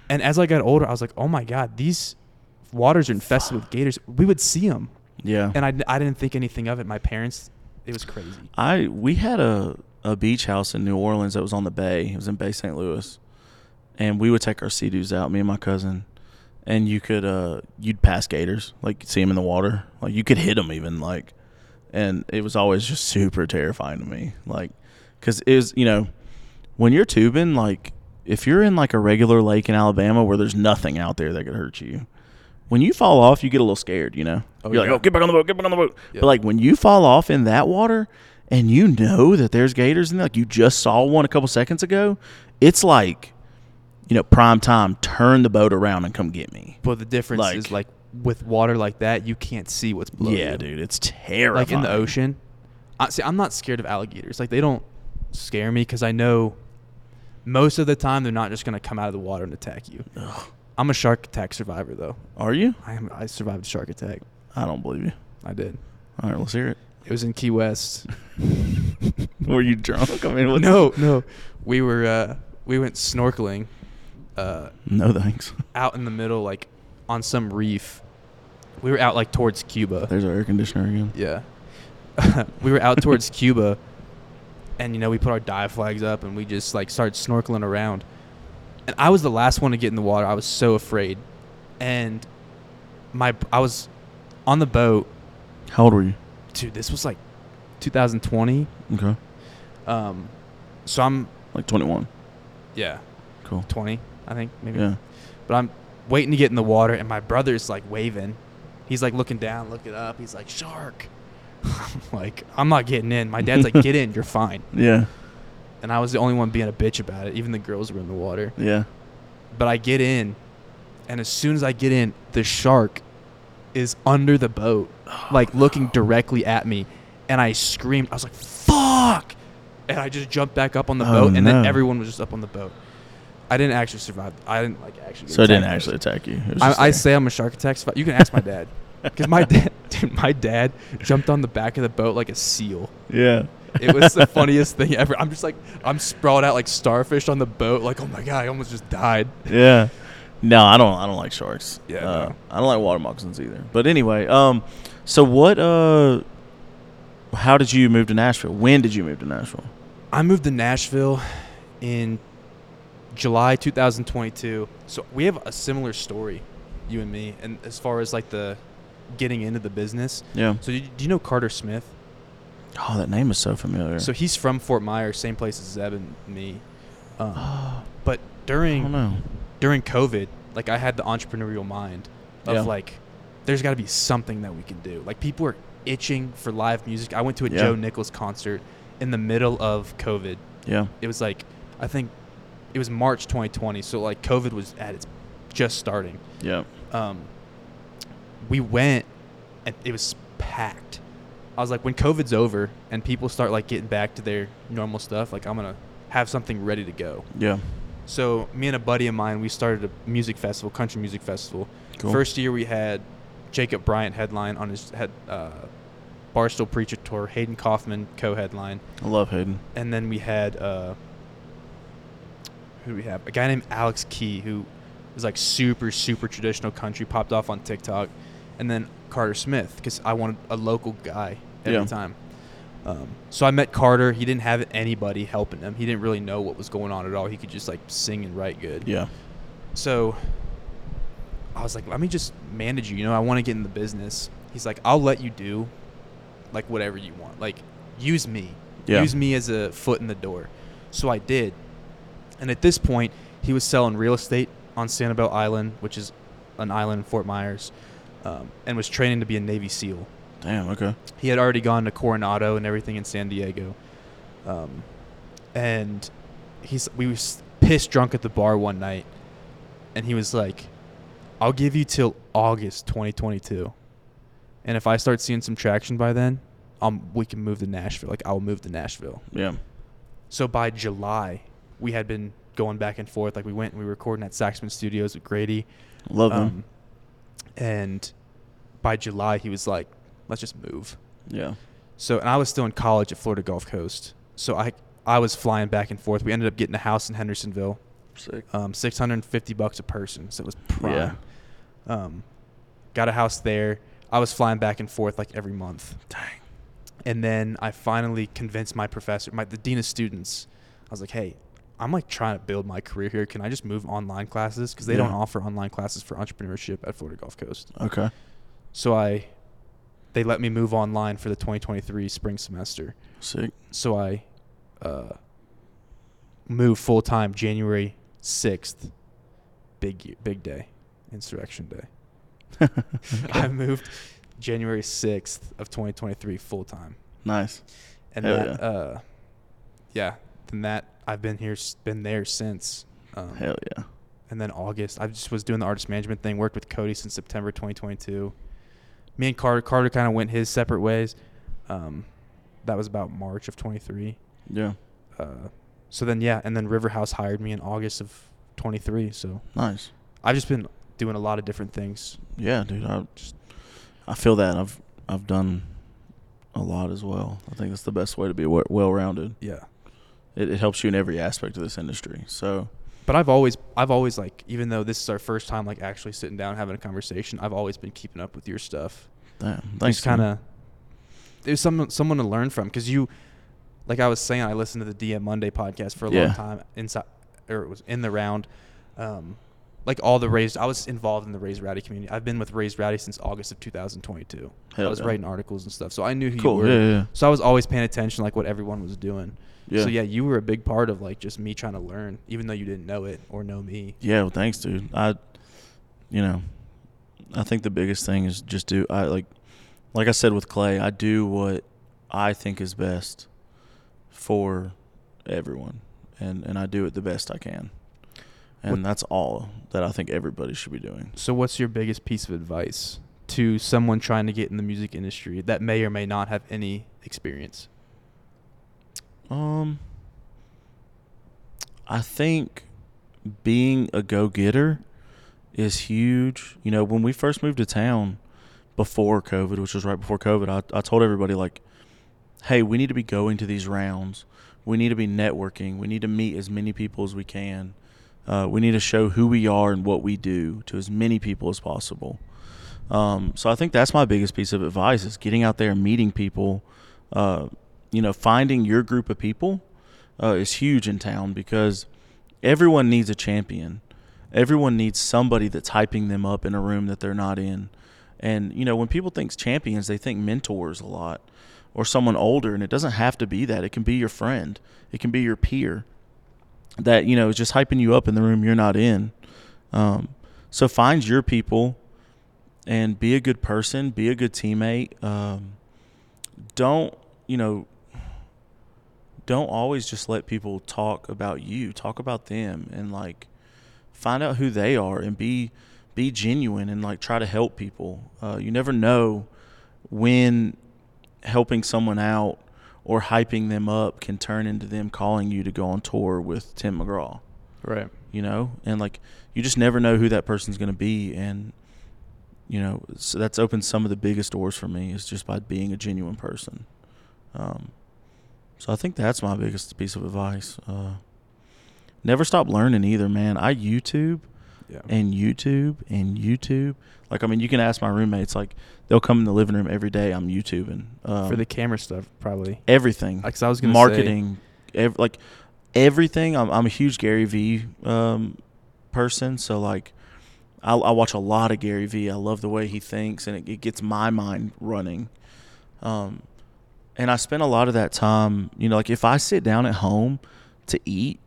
And as I got older, I was like, oh my god, these waters are infested with gators. We would see them. Yeah. And I I didn't think anything of it. My parents. It was crazy. I we had a, a beach house in New Orleans that was on the bay. It was in Bay Saint Louis, and we would take our sea dudes out, me and my cousin, and you could uh you'd pass gators, like you'd see them in the water, like you could hit them even, like, and it was always just super terrifying to me, like, because it was, you know, when you're tubing, like if you're in like a regular lake in Alabama where there's nothing out there that could hurt you. When you fall off, you get a little scared, you know? Oh, You're yeah. like, oh, get back on the boat, get back on the boat. Yeah. But, like, when you fall off in that water and you know that there's gators in there, like you just saw one a couple seconds ago, it's like, you know, prime time, turn the boat around and come get me. But the difference like, is, like, with water like that, you can't see what's below Yeah, you. dude, it's terrifying. Like, in the ocean. I, see, I'm not scared of alligators. Like, they don't scare me because I know most of the time they're not just going to come out of the water and attack you. Ugh. I'm a shark attack survivor, though. Are you? I am. I survived a shark attack. I don't believe you. I did. All right, let's hear it. It was in Key West. Were you drunk? I mean, no, no. We were. Uh, we went snorkeling. Uh, no thanks. Out in the middle, like on some reef. We were out like towards Cuba. There's our air conditioner again. Yeah. We were out towards Cuba, and you know we put our dive flags up and we just like started snorkeling around. And I was the last one to get in the water. I was so afraid. And my I was on the boat. How old were you? Dude, this was like two thousand twenty. Okay. Um, so I'm... Like twenty-one. Yeah. Cool. twenty, I think, maybe. Yeah. But I'm waiting to get in the water, and my brother's like waving. He's like looking down, looking up. He's like, shark. I'm like, I'm not getting in. My dad's like, get in. You're fine. Yeah. And I was the only one being a bitch about it. Even the girls were in the water. Yeah. But I get in, and as soon as I get in, the shark is under the boat, oh, like no. looking directly at me. And I screamed. I was like, fuck. And I just jumped back up on the oh, boat, and no. then everyone was just up on the boat. I didn't actually survive. I didn't like actually. So it didn't actually attack you. I, I say I'm a shark attack survivor. You can ask my dad. Because my, da- dude, my dad jumped on the back of the boat like a seal. Yeah. It was the funniest thing ever. I'm just like, I'm sprawled out like starfish on the boat. Like, oh my God, I almost just died. Yeah. No, I don't, I don't like sharks. Yeah. Uh, no. I don't like water moccasins either. But anyway, um, so what, uh, how did you move to Nashville? When did you move to Nashville? I moved to Nashville in July two thousand twenty-two. So we have a similar story, you and me, and as far as like the getting into the business. Yeah. So do you, do you know Carter Smith? Oh, that name is so familiar. So he's from Fort Myers, same place as Zeb and me. Um, but during during COVID, like I had the entrepreneurial mind of yeah. like, there's got to be something that we can do. Like people are itching for live music. I went to a yeah. Joe Nichols concert in the middle of COVID. Yeah, it was like I think it was March twenty twenty. So like COVID was at its just starting. Yeah. Um, we went and it was packed. I was like, when COVID's over and people start like getting back to their normal stuff, like I'm going to have something ready to go. Yeah. So me and a buddy of mine, we started a music festival, country music festival. Cool. First year we had Jacob Bryant headline on his head, uh, Barstool Preacher Tour, Hayden Kaufman co-headline. I love Hayden. And then we had, uh, who do we have? A guy named Alex Key, who is like super, super traditional country, popped off on TikTok. And then Carter Smith, because I wanted a local guy every yeah. time. Um, so I met Carter. He didn't have anybody helping him. He didn't really know what was going on at all. He could just like sing and write good. Yeah. So I was like, let me just manage you. You know, I want to get in the business. He's like, I'll let you do like whatever you want. Like use me. Yeah. Use me as a foot in the door. So I did. And at this point, he was selling real estate on Sanibel Island, which is an island in Fort Myers, um, and was training to be a Navy SEAL. Damn, okay. He had already gone to Coronado and everything in San Diego. Um, and he's we was pissed drunk at the bar one night, and he was like, I'll give you till August twenty twenty-two. And if I start seeing some traction by then, um, we can move to Nashville. Like, I'll move to Nashville. Yeah. So by July, we had been going back and forth. Like, we went and we were recording at Saxman Studios with Grady. Love um, him. And by July, he was like, let's just move. Yeah. So, and I was still in college at Florida Gulf Coast. So I I was flying back and forth. We ended up getting a house in Hendersonville. Sick. Um, six hundred fifty bucks a person. So it was prime. Yeah. Um, got a house there. I was flying back and forth like every month. Dang. And then I finally convinced my professor, my the dean of students. I was like, hey, I'm like trying to build my career here. Can I just move online classes? Because they yeah. don't offer online classes for entrepreneurship at Florida Gulf Coast. Okay. So I... they let me move online for the twenty twenty-three spring semester. Sick. So I uh, moved full-time January sixth, big big day, Insurrection Day. I moved January sixth of twenty twenty-three full-time. Nice. And Hell that, yeah. Uh, yeah, then that, I've been here, been there since. Um, Hell yeah. And then August, I just was doing the artist management thing, worked with Cody since September twenty twenty-two. Me and Carter, Carter kind of went his separate ways. Um, that was about March of twenty-three. Yeah. Uh, so then, yeah, and then Riverhouse hired me in August of twenty-three. So nice. I've just been doing a lot of different things. Yeah, dude. I just I feel that I've I've done a lot as well. I think that's the best way to be well-rounded. Yeah. It, it helps you in every aspect of this industry. So. But I've always, I've always like, even though this is our first time like actually sitting down and having a conversation, I've always been keeping up with your stuff. Damn, thanks. Just kind of, there's someone, someone to learn from, because you, like I was saying, I listened to the D M Monday podcast for a yeah. long time inside, or it was in the round, um, like all the Raised. I was involved in the Raise Rowdy community. I've been with Raise Rowdy since August of two thousand twenty-two. Hell I was yeah. writing articles and stuff, so I knew who cool. you were. Yeah, yeah. So I was always paying attention, like what everyone was doing. Yeah. So, yeah, you were a big part of, like, just me trying to learn, even though you didn't know it or know me. Yeah, well, thanks, dude. I, you know, I think the biggest thing is just do – I like like I said with Clay, I do what I think is best for everyone, and, and I do it the best I can. And what, that's all that I think everybody should be doing. So what's your biggest piece of advice to someone trying to get in the music industry that may or may not have any experience? Um, I think being a go-getter is huge. You know, when we first moved to town before COVID, which was right before COVID, I, I told everybody, like, hey, we need to be going to these rounds. We need to be networking. We need to meet as many people as we can. Uh, we need to show who we are and what we do to as many people as possible. Um, so I think that's my biggest piece of advice is getting out there and meeting people, uh, you know, finding your group of people uh, is huge in town, because everyone needs a champion. Everyone needs somebody that's hyping them up in a room that they're not in. And, you know, when people think champions, they think mentors a lot, or someone older, and it doesn't have to be that. It can be your friend. It can be your peer that, you know, is just hyping you up in the room you're not in. Um, so find your people and be a good person, be a good teammate. Um, don't, you know, don't always just let people talk about you. Talk about them, and like find out who they are, and be be genuine, and like try to help people. Uh, you never know when helping someone out or hyping them up can turn into them calling you to go on tour with Tim McGraw. Right. You know, and like you just never know who that person's going to be, and you know, so that's opened some of the biggest doors for me, is just by being a genuine person. Um, so I think that's my biggest piece of advice. Uh, never stop learning either, man. I YouTube. yeah. and YouTube and YouTube. Like, I mean, you can ask my roommates. Like, they'll come in the living room every day. I'm YouTubing. Um, For the camera stuff, probably. Everything. Because I was going to say. Marketing. Ev- like, everything. I'm, I'm a huge Gary Vee um, person. So, like, I, I watch a lot of Gary Vee. I love the way he thinks, and it, it gets my mind running. Um, and I spend a lot of that time, you know, like if I sit down at home to eat,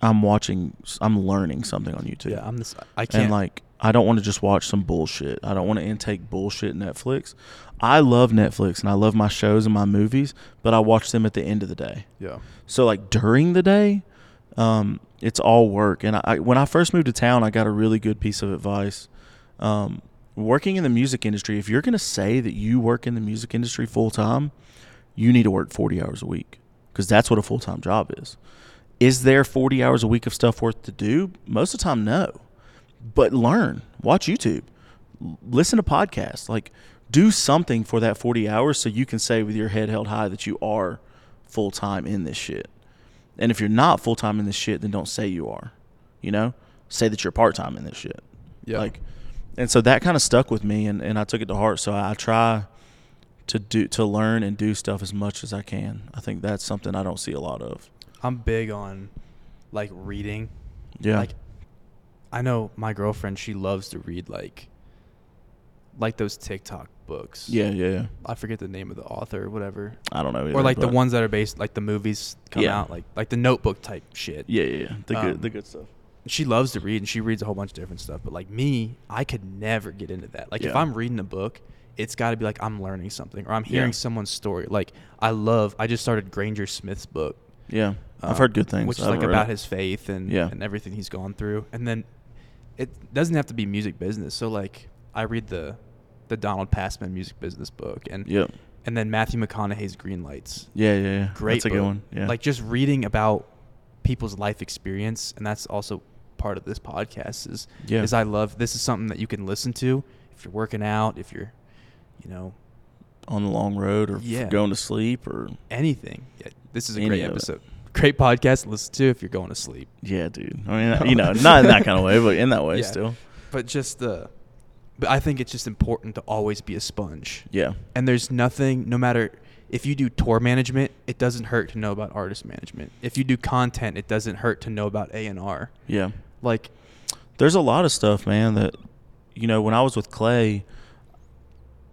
I'm watching, I'm learning something on YouTube. Yeah, I'm this, I can't. And like, I don't want to just watch some bullshit. I don't want to intake bullshit Netflix. I love Netflix and I love my shows and my movies, but I watch them at the end of the day. Yeah. So like during the day, um, it's all work. And I, I when I first moved to town, I got a really good piece of advice. Um, working in the music industry, if you're going to say that you work in the music industry full time, you need to work forty hours a week because that's what a full time job is. Is there forty hours a week of stuff worth to do? Most of the time, no. But learn, watch YouTube, listen to podcasts, like do something for that forty hours so you can say with your head held high that you are full time in this shit. And if you're not full time in this shit, then don't say you are, you know, say that you're part time in this shit. Yeah. Like, and so that kind of stuck with me and, and I took it to heart. So I, I try to do, to learn and do stuff as much as I can. I think that's something I don't see a lot of. I'm big on like reading. Yeah. Like I know my girlfriend, she loves to read like like those TikTok books. Yeah, yeah, yeah. I forget the name of the author or whatever. I don't know either, or like the ones that are based like the movies come yeah. out like like the Notebook type shit. Yeah, yeah, yeah. The um, good the good stuff. She loves to read and she reads a whole bunch of different stuff, but like me, I could never get into that. Like yeah. if I'm reading a book, it's got to be like I'm learning something or I'm hearing yeah. someone's story. Like I love I just started Granger Smith's book. Yeah. Um, I've heard good things. Which is like about it. his faith and, yeah. and everything he's gone through. And then it doesn't have to be music business. So like I read the the Donald Passman music business book and yep. and then Matthew McConaughey's Green Lights. Yeah, yeah, yeah. Great that's book. A good one. Yeah. Like just reading about people's life experience, and that's also part of this podcast is yeah. is I love this is something that you can listen to if you're working out, if you're you know on the long road or yeah. going to sleep or anything. Yeah, this is a great episode. Great podcast to listen to if you're going to sleep. Yeah, dude. I mean, no. you know, not in that kind of way, but in that way yeah. still. But just the, but I think it's just important to always be a sponge. Yeah. And there's nothing, no matter if you do tour management, it doesn't hurt to know about artist management. If you do content, it doesn't hurt to know about A and R. Yeah. Like, there's a lot of stuff, man, that, you know, when I was with Clay,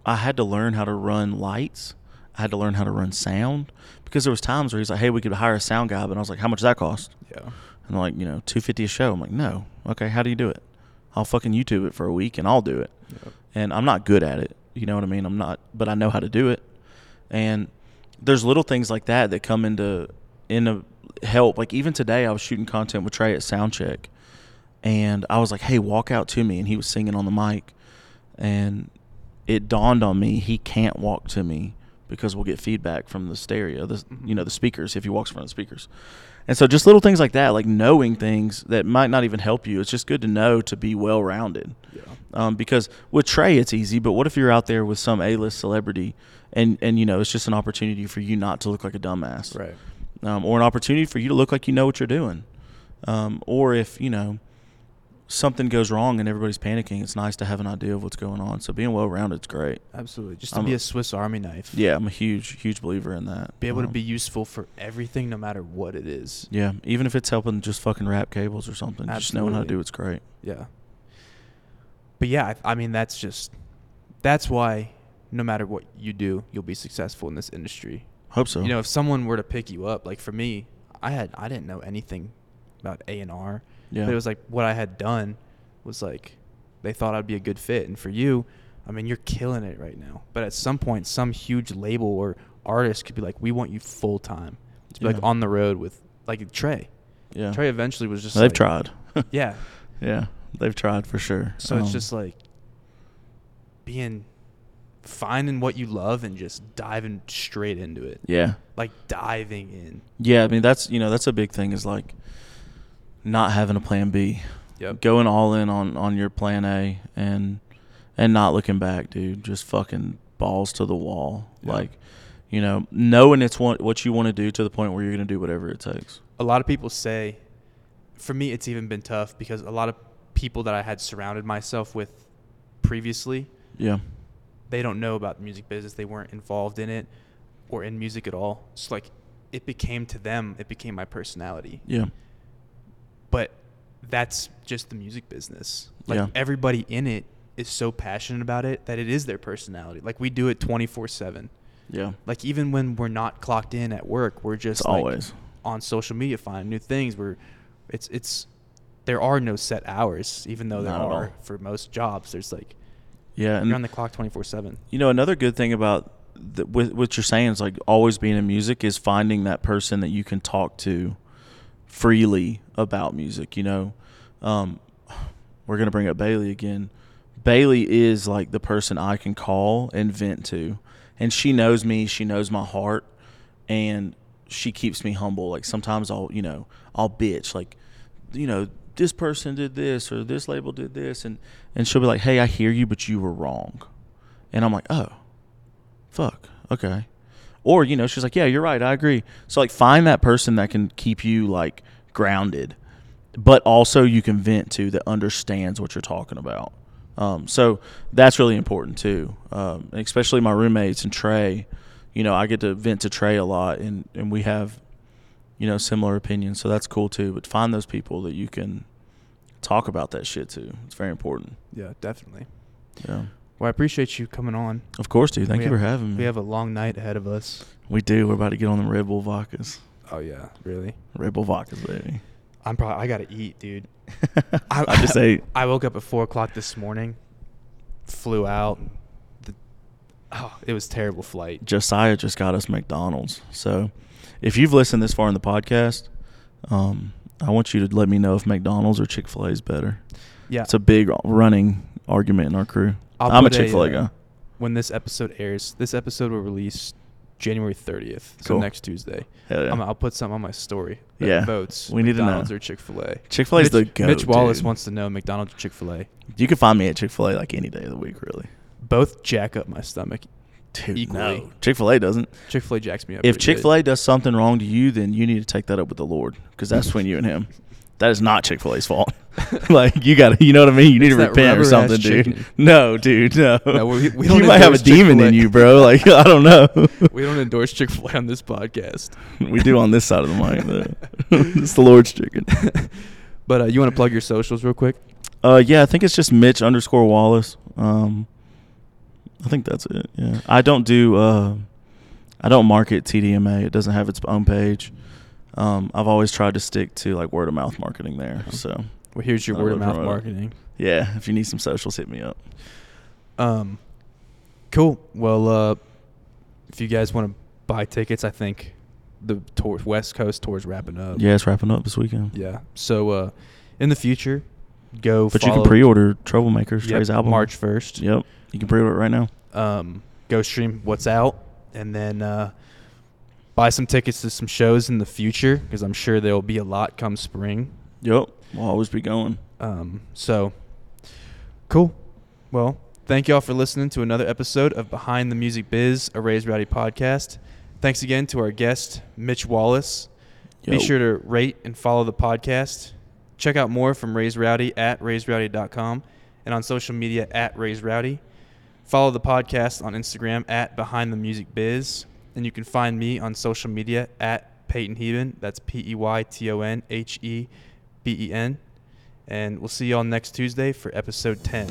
I had to learn how to run lights. I had to learn how to run sound because there was times where he's like, hey, we could hire a sound guy. But I was like, how much does that cost? Yeah. And they're like, you know, two hundred fifty dollars a show. I'm like, no. Okay. How do you do it? I'll fucking YouTube it for a week and I'll do it. Yep. And I'm not good at it. You know what I mean? I'm not, but I know how to do it. And there's little things like that that come into, into help. Like even today I was shooting content with Trey at Soundcheck and I was like, hey, walk out to me. And he was singing on the mic and it dawned on me, he can't walk to me. Because we'll get feedback from the stereo, the you know the speakers if he walks in front of the speakers. And so just little things like that, like knowing things that might not even help you. It's just good to know to be well-rounded. Yeah. Um, because with Trey, it's easy, but what if you're out there with some A-list celebrity and, and you know it's just an opportunity for you not to look like a dumbass. Right. Um, or an opportunity for you to look like you know what you're doing. Um, or if, you know, something goes wrong and everybody's panicking, it's nice to have an idea of what's going on. So being well-rounded is great. Absolutely. Just to I'm be a Swiss Army knife. Yeah, I'm a huge, huge believer in that. Be able um, to be useful for everything no matter what it is. Yeah, even if it's helping just fucking wrap cables or something. Absolutely. Just knowing how to do it's great. Yeah. But yeah, I, I mean, that's just, that's why no matter what you do, you'll be successful in this industry. Hope so. You know, if someone were to pick you up, like for me, I had, I didn't know anything about A and R. Yeah. But it was like what I had done was like they thought I'd be a good fit. And for you, I mean, you're killing it right now. But at some point, some huge label or artist could be like, we want you full time. It's yeah. like on the road with like Trey. Yeah. Trey eventually was just They've like, tried. yeah. Yeah. They've tried for sure. So um, it's just like being finding what you love and just diving straight into it. Yeah. Like diving in. Yeah. I mean, that's, you know, that's a big thing is like. Not having a plan B, yep. going all in on, on your plan A and and not looking back, dude. Just fucking balls to the wall. Yep. Like, you know, knowing it's what, what you want to do to the point where you're going to do whatever it takes. A lot of people say, for me, it's even been tough because a lot of people that I had surrounded myself with previously. Yeah. They don't know about the music business. They weren't involved in it or in music at all. It's like it became to them, it became my personality. Yeah. But that's just the music business. Like yeah. everybody in it is so passionate about it that it is their personality. Like we do it twenty-four seven. Yeah. Like even when we're not clocked in at work, we're just like always on social media finding new things. We're it's it's there are no set hours, even though there not are for most jobs. There's like yeah, you're on the clock twenty-four seven. You know, another good thing about the, with, what you're saying is like always being in music is finding that person that you can talk to freely about music. You know, um, we're going to bring up Bailey again. Bailey is like the person I can call and vent to. And she knows me. She knows my heart. And she keeps me humble. Like sometimes I'll, you know, I'll bitch. Like, you know, this person did this or this label did this. And, and she'll be like, hey, I hear you, but you were wrong. And I'm like, oh, fuck, okay. Or, you know, she's like, yeah, you're right, I agree. So, like, find that person that can keep you, like, grounded, but also you can vent to that understands what you're talking about. Um, so that's really important, too, um, especially my roommates and Trey. You know, I get to vent to Trey a lot, and, and we have – you know, similar opinions, so that's cool too. But find those people that you can talk about that shit to. It's very important. Yeah, definitely. Yeah. Well, I appreciate you coming on. Of course, dude. Thank we you have, for having me. We have a long night ahead of us. We do. We're about to get on the Red Bull vodkas. Oh yeah, really? Red Bull vodkas, baby. I'm probably. I gotta eat, dude. I, I just ate. I woke up at four o'clock this morning. Flew out. The, oh, it was a terrible flight. Josiah just got us McDonald's, so. If you've listened this far in the podcast, um, I want you to let me know if McDonald's or Chick-fil-A is better. Yeah. It's a big running argument in our crew. I'll I'm a Chick-fil-A guy. Uh, when this episode airs, this episode will release January thirtieth, so cool. Next Tuesday. Hell yeah. I'm, I'll put something on my story. Yeah. Votes. We need McDonald's to know. Or Chick-fil-A. Chick-fil-A is the go. Mitch Wallis dude. Wants to know McDonald's or Chick-fil-A. You can find me at Chick-fil-A like any day of the week, really. Both jack up my stomach. Dude, equally. No, Chick-fil-A doesn't. Chick-fil-A jacks me up. If Chick-fil-A good. Does something wrong to you, then you need to take that up with the Lord, because that's between you and him. That is not Chick-fil-A's fault. Like you got to, you know what I mean. You need it's to repent or something, dude. Chicken. No, dude, no. no we, we don't you might have a Chick-fil-A. Demon in you, bro. Like I don't know. We don't endorse Chick-fil-A on this podcast. We do on this side of the mic, though. It's the Lord's chicken. But uh, you want to plug your socials real quick? Uh, yeah, I think it's just Mitch underscore Wallace. Um. I think that's it. Yeah, I don't do. Uh, I don't market T D M A. It doesn't have its own page. Um, I've always tried to stick to like word of mouth marketing there. So well, here's your word of mouth marketing. Yeah, if you need some socials, hit me up. Um, cool. Well, uh, if you guys want to buy tickets, I think the tour, West Coast tour is wrapping up. Yeah, it's wrapping up this weekend. Yeah. So uh, in the future, go. But follow. You can pre-order Troublemakers, Trey's album, March first. Yep. You can pre-order it right now. Um, go stream what's out, and then uh, buy some tickets to some shows in the future, because I'm sure there will be a lot come spring. Yep, we'll always be going. Um, so, cool. Well, thank y'all for listening to another episode of Behind the Music Biz, a Raise Rowdy podcast. Thanks again to our guest, Mitch Wallis. Yo. Be sure to rate and follow the podcast. Check out more from Raise Rowdy at raise rowdy dot com and on social media at Raise Rowdy. Follow the podcast on Instagram at Behind the Music Biz, and you can find me on social media at Peyton Heavin. That's P E Y T O N H E B E N. And we'll see y'all next Tuesday for episode ten.